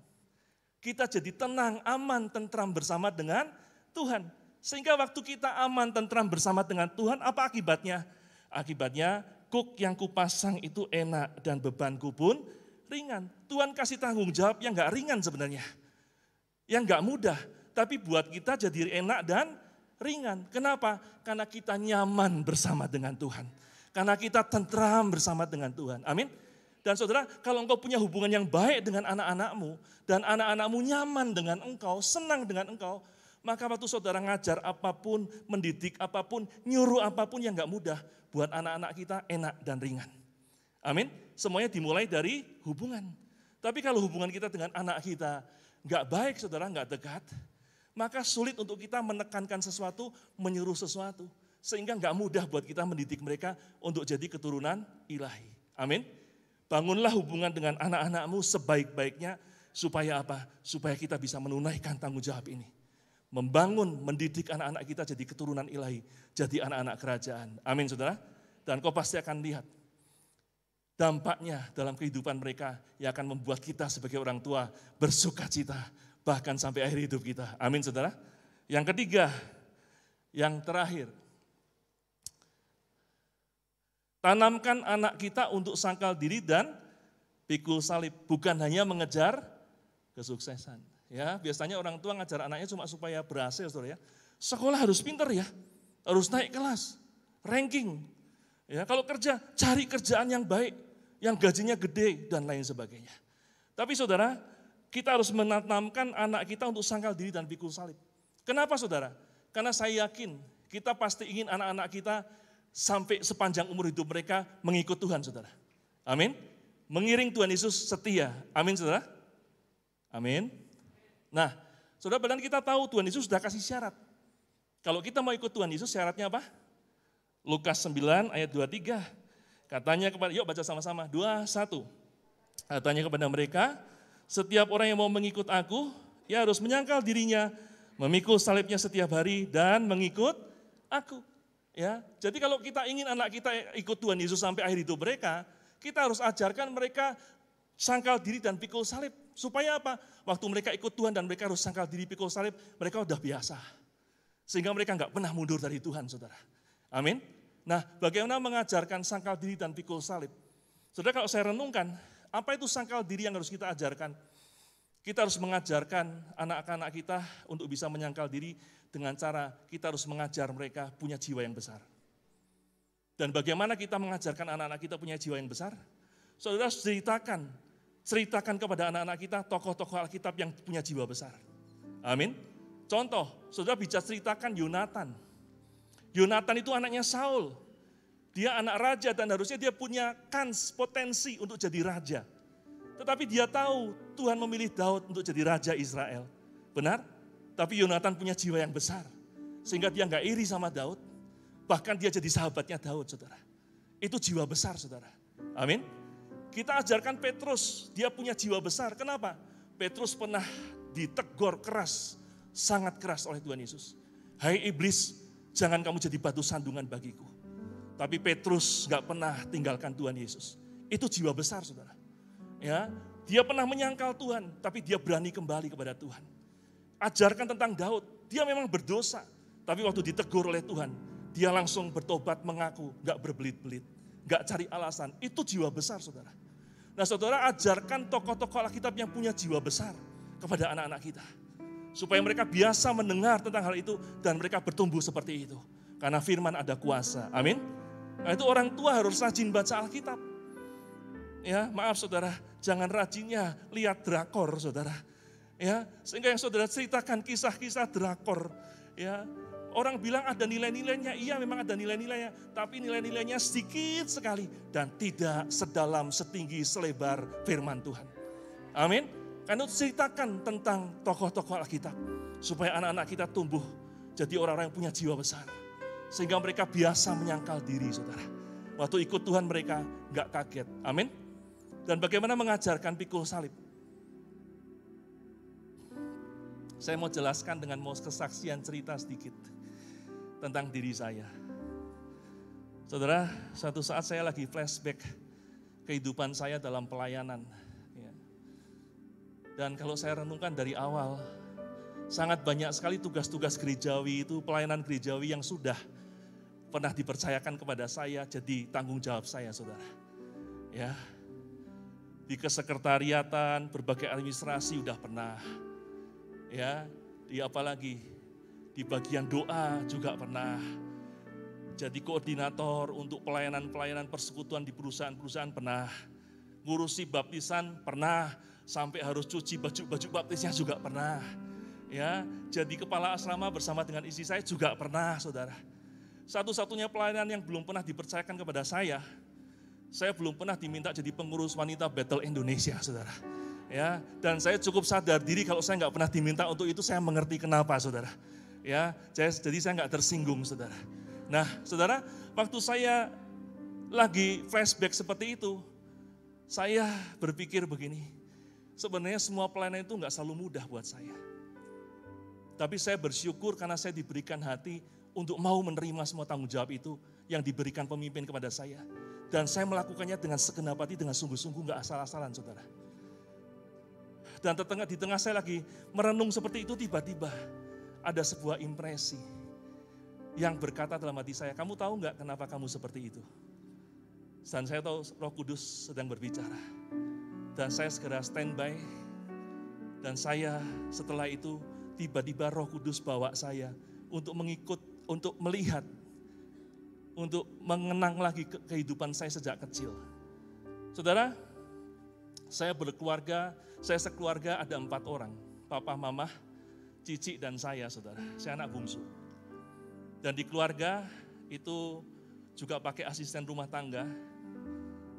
Kita jadi tenang, aman, tentram bersama dengan Tuhan. Sehingga waktu kita aman, tentram bersama dengan Tuhan, apa akibatnya? Akibatnya, kuk yang kupasang itu enak dan bebanku pun ringan. Tuhan kasih tanggung jawab yang gak ringan sebenarnya. Yang gak mudah, tapi buat kita jadi enak dan ringan. Kenapa? Karena kita nyaman bersama dengan Tuhan. Karena kita tentram bersama dengan Tuhan. Amin. Dan Saudara, kalau engkau punya hubungan yang baik dengan anak-anakmu, dan anak-anakmu nyaman dengan engkau, senang dengan engkau, maka waktu Saudara ngajar apapun, mendidik apapun, nyuruh apapun yang gak mudah, buat anak-anak kita enak dan ringan. Amin. Semuanya dimulai dari hubungan. Tapi kalau hubungan kita dengan anak kita gak baik Saudara, gak dekat, maka sulit untuk kita menekankan sesuatu, menyuruh sesuatu. Sehingga gak mudah buat kita mendidik mereka untuk jadi keturunan ilahi. Amin. Bangunlah hubungan dengan anak-anakmu sebaik-baiknya, supaya apa? Supaya kita bisa menunaikan tanggung jawab ini. Membangun, mendidik anak-anak kita jadi keturunan ilahi, jadi anak-anak kerajaan. Amin Saudara. Dan kau pasti akan lihat dampaknya dalam kehidupan mereka yang akan membuat kita sebagai orang tua bersuka cita, bahkan sampai akhir hidup kita. Amin Saudara. Yang ketiga, yang terakhir. Tanamkan anak kita untuk sangkal diri dan pikul salib. Bukan hanya mengejar kesuksesan. Ya, biasanya orang tua ngajar anaknya cuma supaya berhasil, Saudara ya. Sekolah harus pintar ya, harus naik kelas, ranking. Ya, kalau kerja, cari kerjaan yang baik, yang gajinya gede dan lain sebagainya. Tapi Saudara, kita harus menanamkan anak kita untuk sangkal diri dan pikul salib. Kenapa Saudara? Karena saya yakin kita pasti ingin anak-anak kita sampai sepanjang umur hidup mereka mengikut Tuhan, Saudara. Amin. Mengiring Tuhan Yesus setia. Amin, Saudara. Amin. Nah, Saudara, padahal kita tahu Tuhan Yesus sudah kasih syarat. Kalau kita mau ikut Tuhan Yesus, syaratnya apa? Lukas sembilan ayat dua puluh tiga. Katanya kepada, yuk baca sama-sama, dua, satu. Katanya kepada mereka, setiap orang yang mau mengikut aku, ia harus menyangkal dirinya, memikul salibnya setiap hari, dan mengikut aku. Ya, jadi kalau kita ingin anak kita ikut Tuhan Yesus sampai akhir hidup mereka, kita harus ajarkan mereka sangkal diri dan pikul salib. Supaya apa? Waktu mereka ikut Tuhan dan mereka harus sangkal diri pikul salib, mereka udah biasa. Sehingga mereka nggak pernah mundur dari Tuhan, Saudara. Amin. Nah, bagaimana mengajarkan sangkal diri dan pikul salib? Saudara, kalau saya renungkan, apa itu sangkal diri yang harus kita ajarkan? Kita harus mengajarkan anak-anak kita untuk bisa menyangkal diri dengan cara kita harus mengajar mereka punya jiwa yang besar. Dan bagaimana kita mengajarkan anak-anak kita punya jiwa yang besar? Saudara, ceritakan. Ceritakan kepada anak-anak kita tokoh-tokoh Alkitab yang punya jiwa besar. Amin. Contoh, Saudara bisa ceritakan Yonatan. Yonatan itu anaknya Saul. Dia anak raja dan harusnya dia punya kans, potensi untuk jadi raja. Tetapi dia tahu Tuhan memilih Daud untuk jadi raja Israel. Benar? Tapi Yonatan punya jiwa yang besar. Sehingga dia nggak iri sama Daud. Bahkan dia jadi sahabatnya Daud, Saudara. Itu jiwa besar, Saudara. Amin. Kita ajarkan Petrus, dia punya jiwa besar. Kenapa? Petrus pernah ditegur keras, sangat keras oleh Tuhan Yesus. Hai iblis, jangan kamu jadi batu sandungan bagiku. Tapi Petrus gak pernah tinggalkan Tuhan Yesus. Itu jiwa besar, Saudara. Ya, dia pernah menyangkal Tuhan, tapi dia berani kembali kepada Tuhan. ajarkan tentang Daud. Dia memang berdosa, tapi waktu ditegur oleh Tuhan, dia langsung bertobat, mengaku, gak berbelit-belit, gak cari alasan. Itu jiwa besar, saudara. Nah, saudara, ajarkan tokoh-tokoh Alkitab yang punya jiwa besar kepada anak-anak kita, supaya mereka biasa mendengar tentang hal itu dan mereka bertumbuh seperti itu. Karena firman ada kuasa, amin. Nah, itu orang tua harus rajin baca Alkitab. Ya, maaf saudara, jangan rajinnya lihat drakor, saudara. Ya, sehingga yang saudara ceritakan kisah-kisah drakor, ya. Orang bilang ada nilai-nilainya, iya memang ada nilai-nilainya, tapi nilai-nilainya sedikit sekali dan tidak sedalam, setinggi, selebar firman Tuhan. Amin. Karena ceritakan tentang tokoh-tokoh Alkitab supaya anak-anak kita tumbuh jadi orang-orang yang punya jiwa besar, sehingga mereka biasa menyangkal diri, saudara. Waktu ikut Tuhan mereka nggak kaget, amin. Dan bagaimana mengajarkan pikul salib? Saya mau jelaskan dengan mau kesaksian cerita sedikit tentang diri saya. Saudara, suatu saat saya lagi flashback kehidupan saya dalam pelayanan. Dan kalau saya renungkan dari awal, sangat banyak sekali tugas-tugas gerejawi itu, pelayanan gerejawi yang sudah pernah dipercayakan kepada saya, jadi tanggung jawab saya, saudara. Ya, di kesekretariatan, berbagai administrasi udah pernah. Ya, di apalagi di bagian doa juga pernah. Jadi koordinator untuk pelayanan-pelayanan persekutuan di perusahaan-perusahaan pernah. Ngurusi baptisan pernah. Sampai harus cuci baju-baju baptisnya juga pernah. Ya, jadi kepala asrama bersama dengan istri saya juga pernah, saudara. Satu-satunya pelayanan yang belum pernah dipercayakan kepada saya, saya belum pernah diminta jadi pengurus wanita Bethel Indonesia, saudara. Ya, dan saya cukup sadar diri kalau saya nggak pernah diminta untuk itu, saya mengerti kenapa, saudara. Ya, jadi saya nggak tersinggung, saudara. Nah, saudara, waktu saya lagi flashback seperti itu, saya berpikir begini. Sebenarnya semua pelayanan itu nggak selalu mudah buat saya. Tapi saya bersyukur karena saya diberikan hati untuk mau menerima semua tanggung jawab itu yang diberikan pemimpin kepada saya. Dan saya melakukannya dengan segenap hati, dengan sungguh-sungguh, nggak asal-asalan, saudara. Dan di tengah saya lagi merenung seperti itu, tiba-tiba ada sebuah impresi yang berkata dalam hati saya, kamu tahu nggak kenapa kamu seperti itu? Dan saya tahu Roh Kudus sedang berbicara. Dan saya segera standby, dan saya setelah itu tiba-tiba Roh Kudus bawa saya untuk mengikut, untuk melihat, untuk mengenang lagi kehidupan saya sejak kecil. Saudara, saya berkeluarga, saya sekeluarga ada empat orang, papa, mama, cici, dan saya, saudara. Saya anak bungsu. Dan di keluarga itu juga pakai asisten rumah tangga.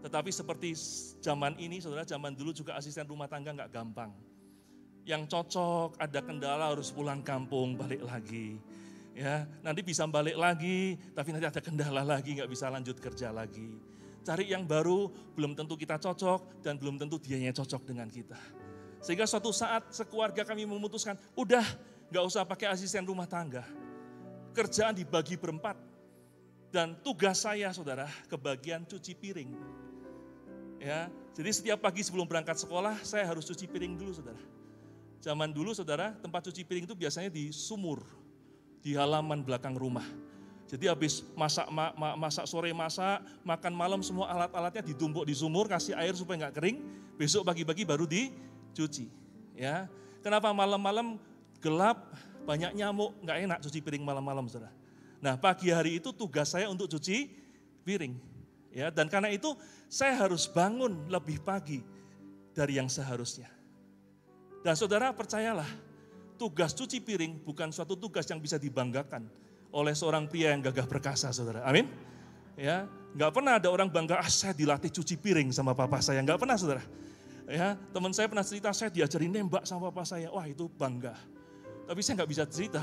Tetapi seperti zaman ini, saudara, zaman dulu juga asisten rumah tangga nggak gampang. Yang cocok, ada kendala harus pulang kampung, balik lagi. Ya, nanti bisa balik lagi, tapi nanti ada kendala lagi, nggak bisa lanjut kerja lagi. Cari yang baru, belum tentu kita cocok, dan belum tentu dianya cocok dengan kita. Sehingga suatu saat sekeluarga kami memutuskan, udah nggak usah pakai asisten rumah tangga. Kerjaan dibagi berempat. Dan tugas saya, saudara, kebagian cuci piring. Ya, jadi setiap pagi sebelum berangkat sekolah, saya harus cuci piring dulu, saudara. Zaman dulu, saudara, tempat cuci piring itu biasanya di sumur, di halaman belakang rumah. Jadi habis masak ma- ma- masak sore masak, makan malam, semua alat-alatnya ditumpuk di sumur, kasih air supaya nggak kering, besok pagi-pagi baru dicuci. Ya, kenapa malam-malam gelap, banyak nyamuk, nggak enak cuci piring malam-malam, saudara. Nah, pagi hari itu tugas saya untuk cuci piring. Ya, dan karena itu saya harus bangun lebih pagi dari yang seharusnya. Dan saudara, percayalah, tugas cuci piring bukan suatu tugas yang bisa dibanggakan oleh seorang pria yang gagah perkasa, saudara. Amin. Ya, nggak pernah ada orang bangga, ah saya dilatih cuci piring sama papa saya. Nggak pernah, saudara. Ya, teman saya pernah cerita, saya diajarin nembak sama papa saya. Wah, itu bangga. Tapi saya nggak bisa cerita,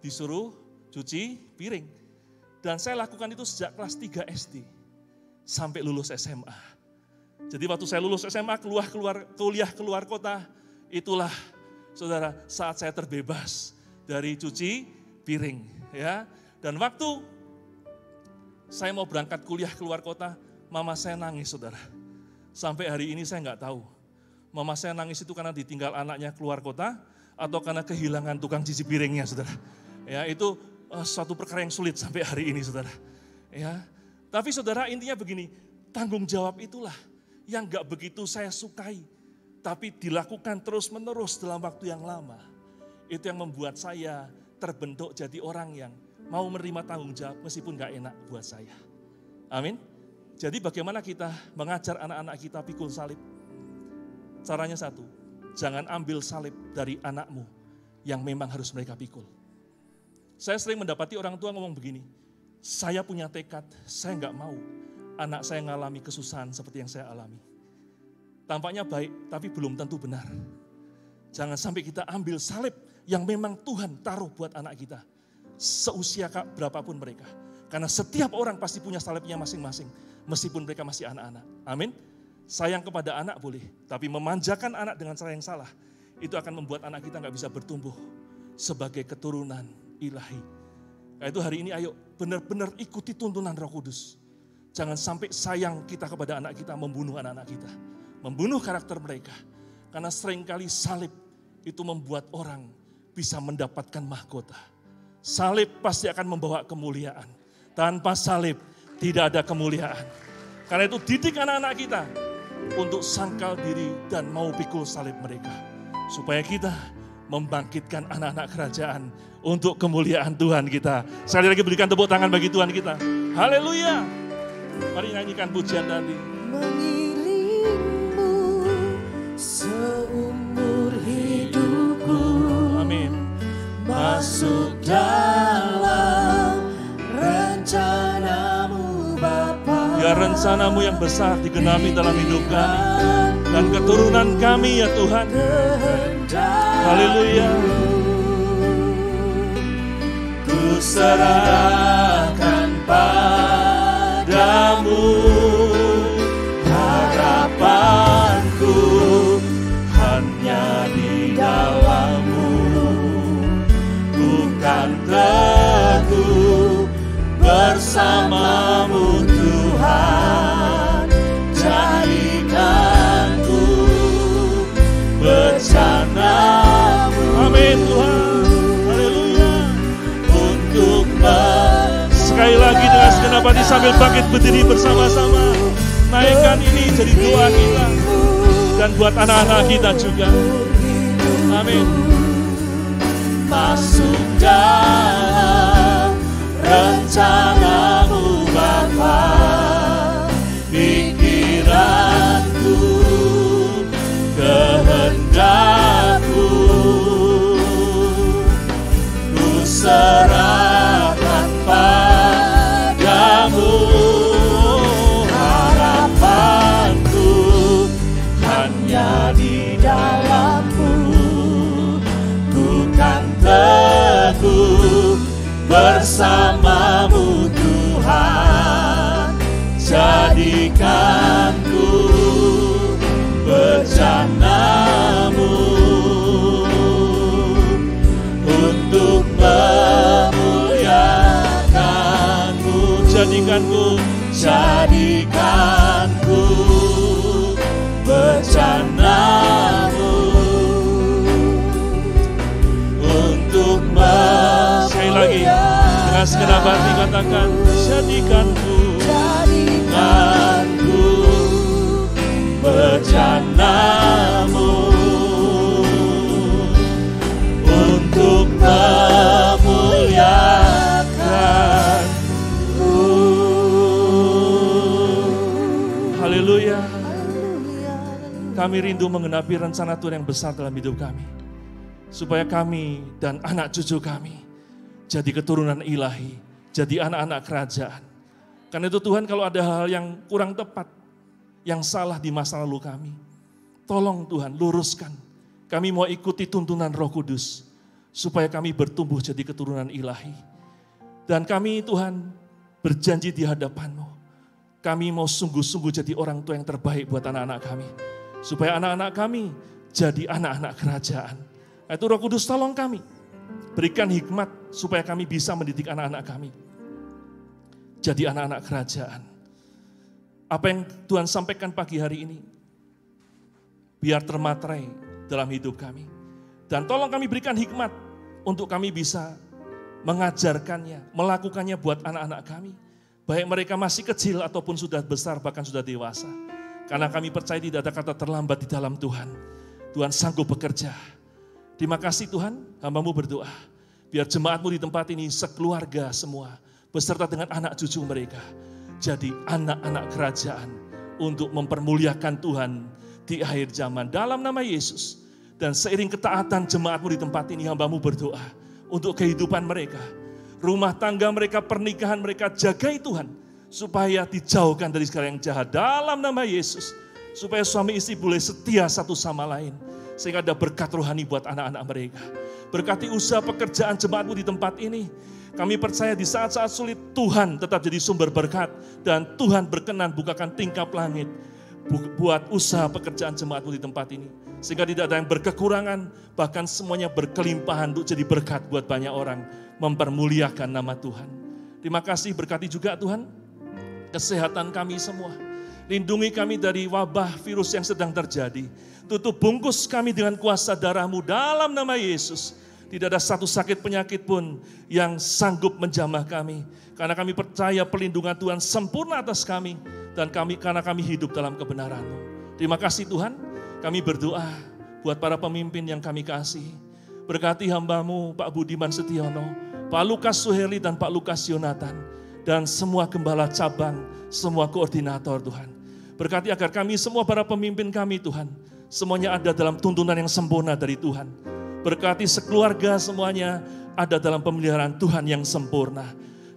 disuruh cuci piring. Dan saya lakukan itu sejak kelas tiga S D. Sampai lulus S M A. Jadi waktu saya lulus S M A, keluar keluar kuliah keluar kota, itulah saudara saat saya terbebas dari cuci piring, ya. Dan waktu saya mau berangkat kuliah keluar kota, mama saya nangis, saudara. Sampai hari ini saya nggak tahu, mama saya nangis itu karena ditinggal anaknya keluar kota atau karena kehilangan tukang cuci piringnya, saudara. Ya, itu uh, suatu perkara yang sulit sampai hari ini, saudara. Ya, tapi saudara intinya begini, tanggung jawab itulah yang gak begitu saya sukai, tapi dilakukan terus-menerus dalam waktu yang lama. Itu yang membuat saya terbentuk jadi orang yang mau menerima tanggung jawab meskipun gak enak buat saya. Amin. Jadi bagaimana kita mengajar anak-anak kita pikul salib? Caranya satu, jangan ambil salib dari anakmu yang memang harus mereka pikul. Saya sering mendapati orang tua ngomong begini, saya punya tekad, saya nggak mau anak saya mengalami kesusahan seperti yang saya alami. Tampaknya baik, tapi belum tentu benar. Jangan sampai kita ambil salib yang memang Tuhan taruh buat anak kita, seusia berapapun mereka. Karena setiap orang pasti punya salibnya masing-masing, meskipun mereka masih anak-anak. Amin. Sayang kepada anak boleh, tapi memanjakan anak dengan cara yang salah, itu akan membuat anak kita nggak bisa bertumbuh sebagai keturunan ilahi. Nah, itu hari ini ayo benar-benar ikuti tuntunan Roh Kudus. Jangan sampai sayang kita kepada anak kita membunuh anak-anak kita, membunuh karakter mereka. Karena seringkali salib itu membuat orang bisa mendapatkan mahkota. Salib pasti akan membawa kemuliaan. Tanpa salib tidak ada kemuliaan. Karena itu didik anak-anak kita untuk sangkal diri dan mau pikul salib mereka. Supaya kita membangkitkan anak-anak kerajaan untuk kemuliaan Tuhan kita. Sekali lagi berikan tepuk tangan bagi Tuhan kita. Haleluya. Mari nyanyikan pujian tadi. Mengilingmu seumur hidupku. Amin. Masuk dalam rencanamu. Ya rencanamu yang besar digenapi dalam hidup kami dan keturunan kami ya Tuhan. Haleluya. Ku serahkan padamu harapanku hanya di dalammu, bukan aku bersamamu. Amin Tuhan, haleluya. Untuk sekali lagi dengan segenap hati sambil bangkit berdiri bersama-sama, naikkan ini jadi doa kita dan buat anak-anak kita juga. Amin. Masuk dalam rencanamu Bapa, pikiranku, kehendakku, ku serahkan padamu, harapanku hanya di dalammu, bukan teguh bersamamu Tuhan, jadikanku berjanamu untuk memuliakanmu, jadikanku, jadikanku berjanamu untuk memuliakanmu. Sekali lagi dengan segenap hati katakan, jadikanku, jadikanku berjanamu untuk memuliakanmu. Haleluya. Kami rindu menggenapi rencana Tuhan yang besar dalam hidup kami, supaya kami dan anak cucu kami jadi keturunan ilahi, jadi anak-anak kerajaan. Karena itu Tuhan, kalau ada hal yang kurang tepat, yang salah di masa lalu kami, tolong Tuhan luruskan. Kami mau ikuti tuntunan Roh Kudus supaya kami bertumbuh jadi keturunan ilahi. Dan kami Tuhan berjanji di hadapan-Mu, kami mau sungguh-sungguh jadi orang tua yang terbaik buat anak-anak kami, supaya anak-anak kami jadi anak-anak kerajaan. Itu Roh Kudus tolong kami, berikan hikmat supaya kami bisa mendidik anak-anak kami jadi anak-anak kerajaan. Apa yang Tuhan sampaikan pagi hari ini, biar termaterai dalam hidup kami. Dan tolong kami berikan hikmat untuk kami bisa mengajarkannya, melakukannya buat anak-anak kami. Baik mereka masih kecil ataupun sudah besar, bahkan sudah dewasa. Karena kami percaya tidak ada kata terlambat di dalam Tuhan. Tuhan sanggup bekerja. Terima kasih Tuhan, hamba-Mu berdoa. Biar jemaat-Mu di tempat ini sekeluarga semua, beserta dengan anak cucu mereka, jadi anak-anak kerajaan untuk mempermuliakan Tuhan di akhir zaman. Dalam nama Yesus. Dan seiring ketaatan jemaat-Mu di tempat ini, hamba-Mu berdoa untuk kehidupan mereka. Rumah tangga mereka, pernikahan mereka, jagai Tuhan. Supaya dijauhkan dari segala yang jahat. Dalam nama Yesus. Supaya suami istri boleh setia satu sama lain. Sehingga ada berkat rohani buat anak-anak mereka. Berkati usaha pekerjaan jemaat-Mu di tempat ini. Kami percaya di saat-saat sulit Tuhan tetap jadi sumber berkat. Dan Tuhan berkenan bukakan tingkap langit. Buat usaha pekerjaan jemaat-Mu di tempat ini. Sehingga tidak ada yang berkekurangan. Bahkan semuanya berkelimpahan untuk jadi berkat buat banyak orang. Mempermuliakan nama Tuhan. Terima kasih, berkati juga Tuhan kesehatan kami semua. Lindungi kami dari wabah virus yang sedang terjadi. Tutup bungkus kami dengan kuasa darah-Mu dalam nama Yesus. Tidak ada satu sakit penyakit pun yang sanggup menjamah kami. Karena kami percaya perlindungan Tuhan sempurna atas kami. Dan kami karena kami hidup dalam kebenaran-Mu. Terima kasih Tuhan. Kami berdoa buat para pemimpin yang kami kasih. Berkati hamba-Mu Pak Budiman Setiono, Pak Lukas Suheri dan Pak Lukas Yonatan. Dan semua gembala cabang, semua koordinator Tuhan. Berkati agar kami semua para pemimpin kami Tuhan. Semuanya ada dalam tuntunan yang sempurna dari Tuhan. Berkati sekeluarga semuanya ada dalam pemeliharaan Tuhan yang sempurna.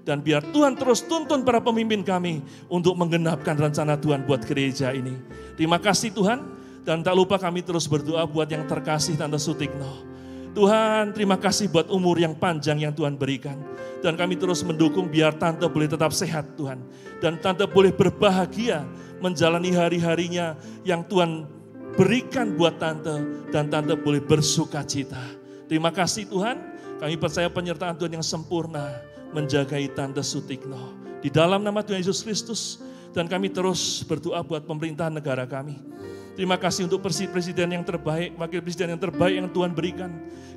Dan biar Tuhan terus tuntun para pemimpin kami untuk menggenapkan rencana Tuhan buat gereja ini. Terima kasih Tuhan. Dan tak lupa kami terus berdoa buat yang terkasih Tante Sutikno. Tuhan, terima kasih buat umur yang panjang yang Tuhan berikan. Dan kami terus mendukung biar Tante boleh tetap sehat Tuhan. Dan Tante boleh berbahagia menjalani hari-harinya yang Tuhan berikan buat Tante, dan Tante boleh bersuka cita. Terima kasih Tuhan, kami percaya penyertaan Tuhan yang sempurna menjagai Tante Sutikno. Di dalam nama Tuhan Yesus Kristus, dan kami terus berdoa buat pemerintahan negara kami. Terima kasih untuk presiden yang terbaik, wakil presiden yang terbaik yang Tuhan berikan.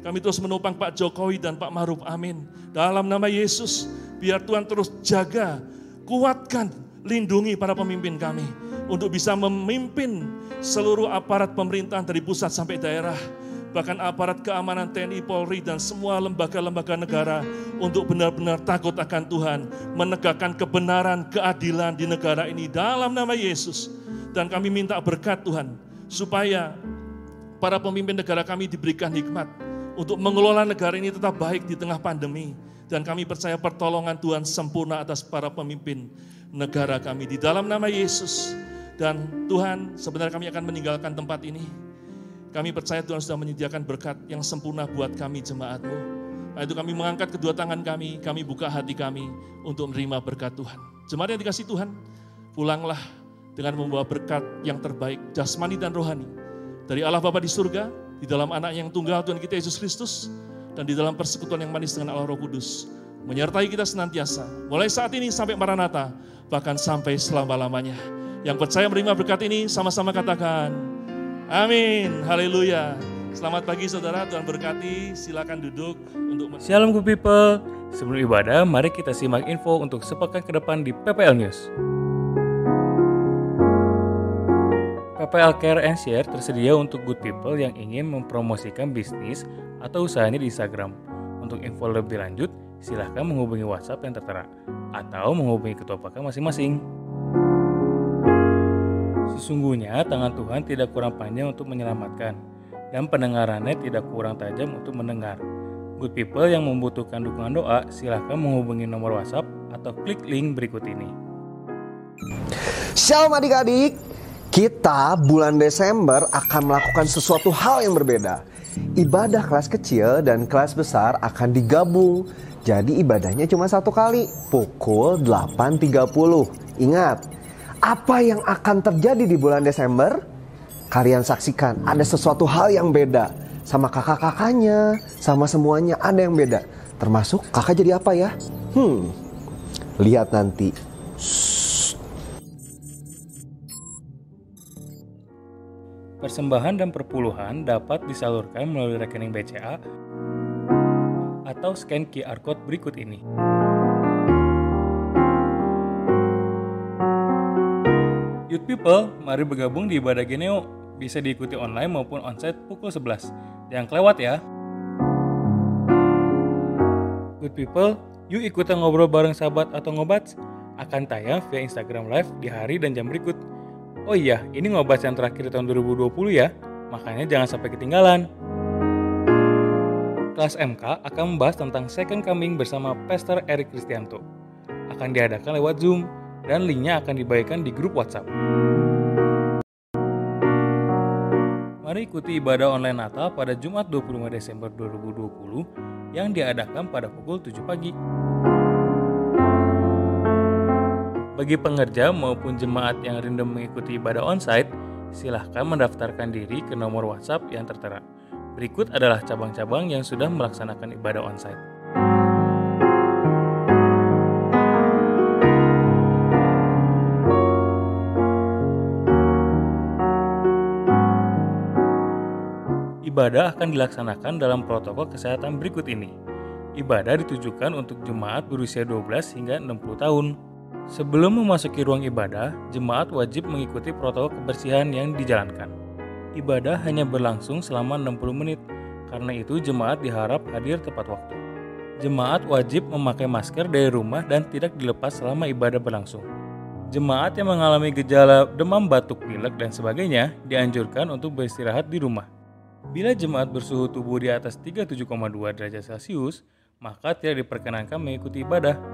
Kami terus menopang Pak Jokowi dan Pak Ma'ruf, amin. Dalam nama Yesus, biar Tuhan terus jaga, kuatkan, lindungi para pemimpin kami. Untuk bisa memimpin seluruh aparat pemerintahan dari pusat sampai daerah. Bahkan aparat keamanan T N I, Polri, dan semua lembaga-lembaga negara. Untuk benar-benar takut akan Tuhan. Menegakkan kebenaran, keadilan di negara ini dalam nama Yesus. Dan kami minta berkat Tuhan. Supaya para pemimpin negara kami diberikan hikmat. Untuk mengelola negara ini tetap baik di tengah pandemi. Dan kami percaya pertolongan Tuhan sempurna atas para pemimpin negara kami. Di dalam nama Yesus. Dan Tuhan, sebenarnya kami akan meninggalkan tempat ini. Kami percaya Tuhan sudah menyediakan berkat yang sempurna buat kami jemaat-Mu. Nah, itu kami mengangkat kedua tangan kami, kami buka hati kami untuk menerima berkat Tuhan. Jemaat yang dikasih Tuhan, pulanglah dengan membawa berkat yang terbaik, jasmani dan rohani. Dari Allah Bapa di surga, di dalam anak yang tunggal Tuhan kita Yesus Kristus, dan di dalam persekutuan yang manis dengan Allah Roh Kudus, menyertai kita senantiasa, mulai saat ini sampai Maranatha, bahkan sampai selama-lamanya. Yang percaya menerima berkat ini, sama-sama katakan, amin, haleluya. Selamat pagi saudara, Tuhan berkati, silakan duduk. Untuk Shalom good people, sebelum ibadah, mari kita simak info untuk sepekan ke depan di P P L News. P P L Care and Share tersedia untuk good people yang ingin mempromosikan bisnis atau usahanya di Instagram. Untuk info lebih lanjut, silahkan menghubungi WhatsApp yang tertera, atau menghubungi ketua pakar masing-masing. Sesungguhnya tangan Tuhan tidak kurang panjang untuk menyelamatkan, dan pendengarannya tidak kurang tajam untuk mendengar. Good people yang membutuhkan dukungan doa, silahkan menghubungi nomor WhatsApp atau klik link berikut ini. Shalom adik-adik, kita bulan Desember akan melakukan sesuatu hal yang berbeda. Ibadah kelas kecil dan kelas besar akan digabung, jadi ibadahnya cuma satu kali, pukul delapan tiga puluh. Ingat, apa yang akan terjadi di bulan Desember? Kalian saksikan, ada sesuatu hal yang beda. Sama kakak-kakaknya, sama semuanya ada yang beda. Termasuk kakak jadi apa ya? Hmm, lihat nanti. Shh. Persembahan dan perpuluhan dapat disalurkan melalui rekening B C A atau scan Q R Code berikut ini. Youth People, mari bergabung di Ibadah Geneo. Bisa diikuti online maupun onsite pukul sebelas. Jangan kelewat ya. Good People, yuk ikutan ngobrol bareng sahabat atau ngobat. Akan tayang via Instagram Live di hari dan jam berikut. Oh iya, ini ngobat yang terakhir tahun dua ribu dua puluh ya, makanya jangan sampai ketinggalan. Kelas M K akan membahas tentang Second Coming bersama Pastor Eric Kristianto. Akan diadakan lewat Zoom, dan linknya akan dibagikan di grup WhatsApp. Mari ikuti ibadah online Natal pada Jumat dua puluh lima Desember dua ribu dua puluh yang diadakan pada pukul tujuh pagi. Bagi pengerja maupun jemaat yang rindu mengikuti ibadah onsite, silahkan mendaftarkan diri ke nomor WhatsApp yang tertera. Berikut adalah cabang-cabang yang sudah melaksanakan ibadah onsite. Ibadah akan dilaksanakan dalam protokol kesehatan berikut ini. Ibadah ditujukan untuk jemaat berusia dua belas hingga enam puluh tahun. Sebelum memasuki ruang ibadah, jemaat wajib mengikuti protokol kebersihan yang dijalankan. Ibadah hanya berlangsung selama enam puluh menit, karena itu jemaat diharap hadir tepat waktu. Jemaat wajib memakai masker dari rumah dan tidak dilepas selama ibadah berlangsung. Jemaat yang mengalami gejala demam, batuk, pilek, dan sebagainya dianjurkan untuk beristirahat di rumah. Bila jemaat bersuhu tubuh di atas tiga puluh tujuh koma dua derajat Celcius, maka tidak diperkenankan mengikuti ibadah.